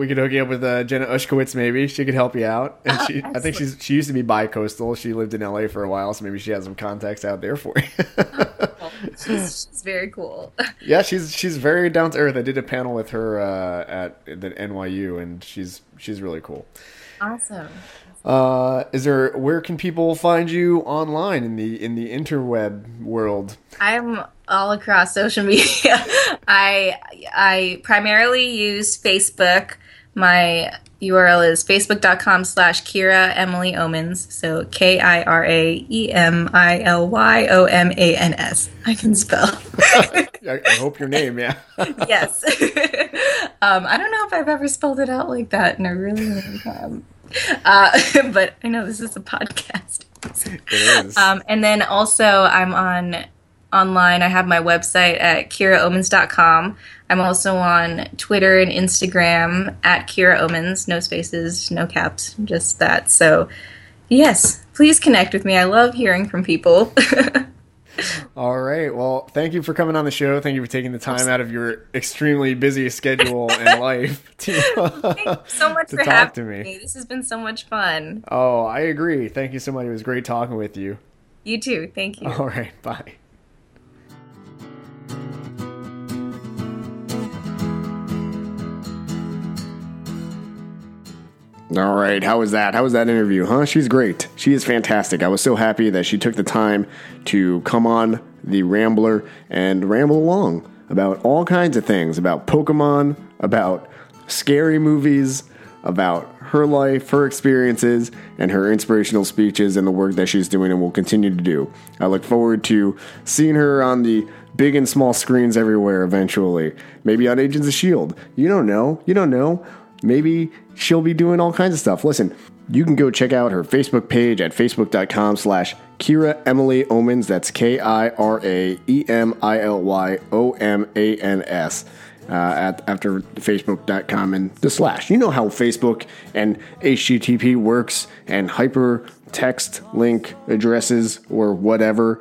could hook you up with Jenna Ushkowitz. Maybe she could help you out. And I think she used to be bi-coastal. She lived in LA for a while, so maybe she has some contacts out there for you. Oh, she's very cool. Yeah, she's very down to earth. I did a panel with her at the NYU, and she's really cool. Awesome. Where can people find you online in the interweb world? I'm all across social media. I primarily use Facebook. My URL is facebook.com/KiraEmilyOmans. So KiraEmilyomans. I can spell. I hope your name, yeah. Yes. I don't know if I've ever spelled it out like that in a really long time. But I know this is a podcast. It is. And then also I'm online. I have my website at KiraOmans.com. I'm also on Twitter and Instagram at KiraOmans. No spaces, no caps, just that. So yes, please connect with me. I love hearing from people. All right. Well, thank you for coming on the show. Thank you for taking the time out of your extremely busy schedule and life to thank you so much for having me. This has been so much fun. Oh, I agree. Thank you so much. It was great talking with you. You too. Thank you. All right. Bye. All right. How was that? How was that interview? Huh? She's great. She is fantastic. I was so happy that she took the time to come on The Rambler and ramble along about all kinds of things, about Pokemon, about scary movies, about her life, her experiences, and her inspirational speeches and the work that she's doing and will continue to do. I look forward to seeing her on the big and small screens everywhere eventually. Maybe on Agents of S.H.I.E.L.D. You don't know. You don't know. Maybe she'll be doing all kinds of stuff. Listen, you can go check out her Facebook page at facebook.com/KiraEmilyOmans. That's KiraEmilyomans. After facebook.com and the /. You know how Facebook and HTTP works and hypertext link addresses or whatever.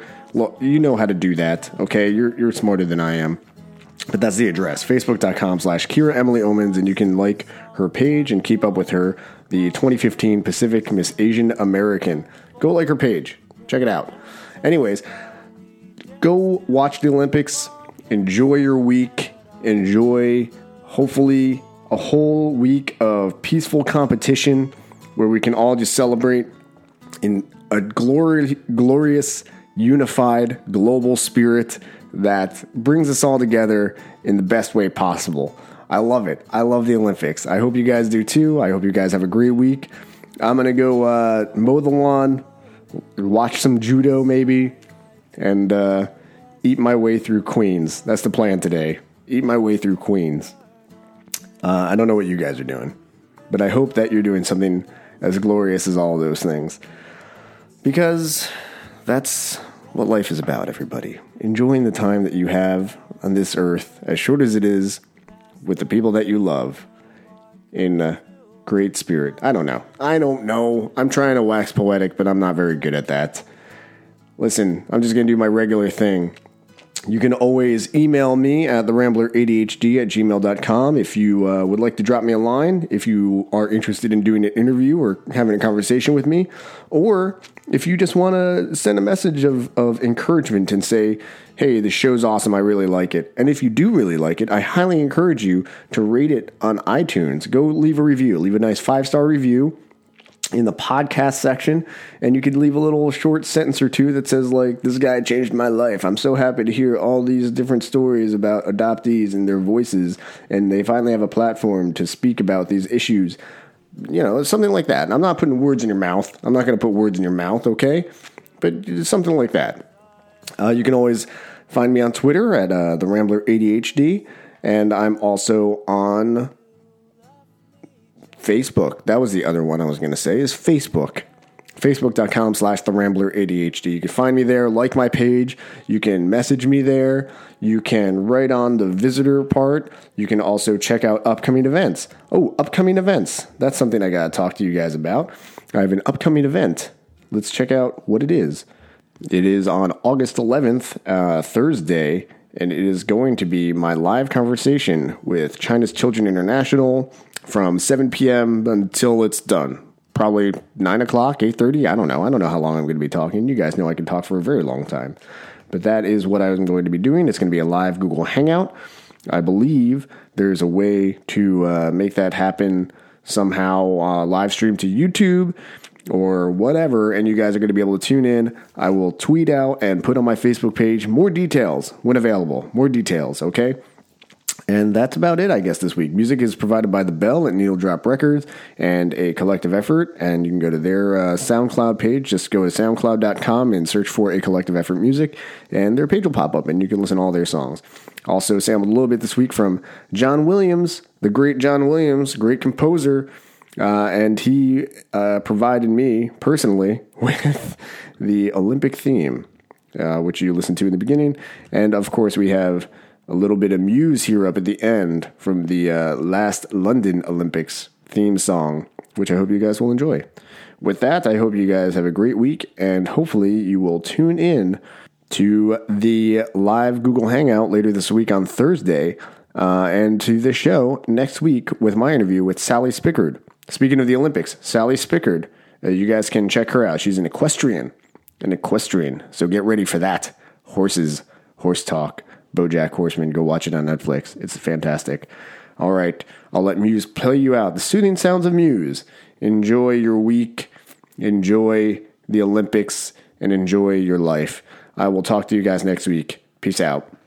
You know how to do that, okay? You're smarter than I am. But that's the address, facebook.com/KiraEmilyOmans, and you can like her page and keep up with her, the 2015 Pacific Miss Asian American. Go like her page. Check it out. Anyways, go watch the Olympics. Enjoy your week. Enjoy, hopefully, a whole week of peaceful competition where we can all just celebrate in a glorious, unified, global spirit that brings us all together in the best way possible. I love it. I love the Olympics. I hope you guys do too. I hope you guys have a great week. I'm going to go mow the lawn, watch some judo maybe, and eat my way through Queens. That's the plan today. Eat my way through Queens. I don't know what you guys are doing, but I hope that you're doing something as glorious as all those things, because that's what life is about, everybody. Enjoying the time that you have on this earth, as short as it is, with the people that you love, in a great spirit. I don't know. I'm trying to wax poetic, but I'm not very good at that. Listen, I'm just going to do my regular thing. You can always email me at therambleradhd@gmail.com if you would like to drop me a line, if you are interested in doing an interview or having a conversation with me, or if you just want to send a message of encouragement and say, hey, the show's awesome, I really like it. And if you do really like it, I highly encourage you to rate it on iTunes. Go leave a review. Leave a nice 5-star review in the podcast section, and you could leave a little short sentence or two that says, like, this guy changed my life. I'm so happy to hear all these different stories about adoptees and their voices, and they finally have a platform to speak about these issues. You know, something like that. And I'm not putting words in your mouth. I'm not going to put words in your mouth, okay? But something like that. You can always find me on Twitter at The Rambler ADHD, and I'm also on Facebook. That was the other one I was going to say, is Facebook. Facebook.com/TheRamblerADHD. You can find me there, like my page. You can message me there. You can write on the visitor part. You can also check out upcoming events. Oh, upcoming events. That's something I got to talk to you guys about. I have an upcoming event. Let's check out what it is. It is on August 11th, Thursday, and it is going to be my live conversation with China's Children International from 7 p.m. until it's done. Probably 9 o'clock, 8:30. I don't know. I don't know how long I'm going to be talking. You guys know I can talk for a very long time. But that is what I'm going to be doing. It's going to be a live Google Hangout. I believe there's a way to make that happen somehow, live stream to YouTube or whatever, and you guys are going to be able to tune in. I will tweet out and put on my Facebook page more details when available. More details, okay? And that's about it, I guess, this week. Music is provided by The Bell at Needle Drop Records and A Collective Effort. And you can go to their SoundCloud page. Just go to soundcloud.com and search for A Collective Effort Music, and their page will pop up, and you can listen to all their songs. Also sampled a little bit this week from John Williams, the great John Williams, great composer. And he provided me, personally, with the Olympic theme, which you listened to in the beginning. And, of course, we have a little bit of Muse here up at the end from the last London Olympics theme song, which I hope you guys will enjoy. With that, I hope you guys have a great week, and hopefully you will tune in to the live Google Hangout later this week on Thursday, and to the show next week with my interview with Sally Spickard. Speaking of the Olympics, Sally Spickard, you guys can check her out. She's an equestrian, so get ready for that. Horses, horse talk. BoJack Horseman, go watch it on Netflix. It's fantastic. All right, I'll let Muse play you out. The soothing sounds of Muse. Enjoy your week. Enjoy the Olympics. And enjoy your life. I will talk to you guys next week. Peace out.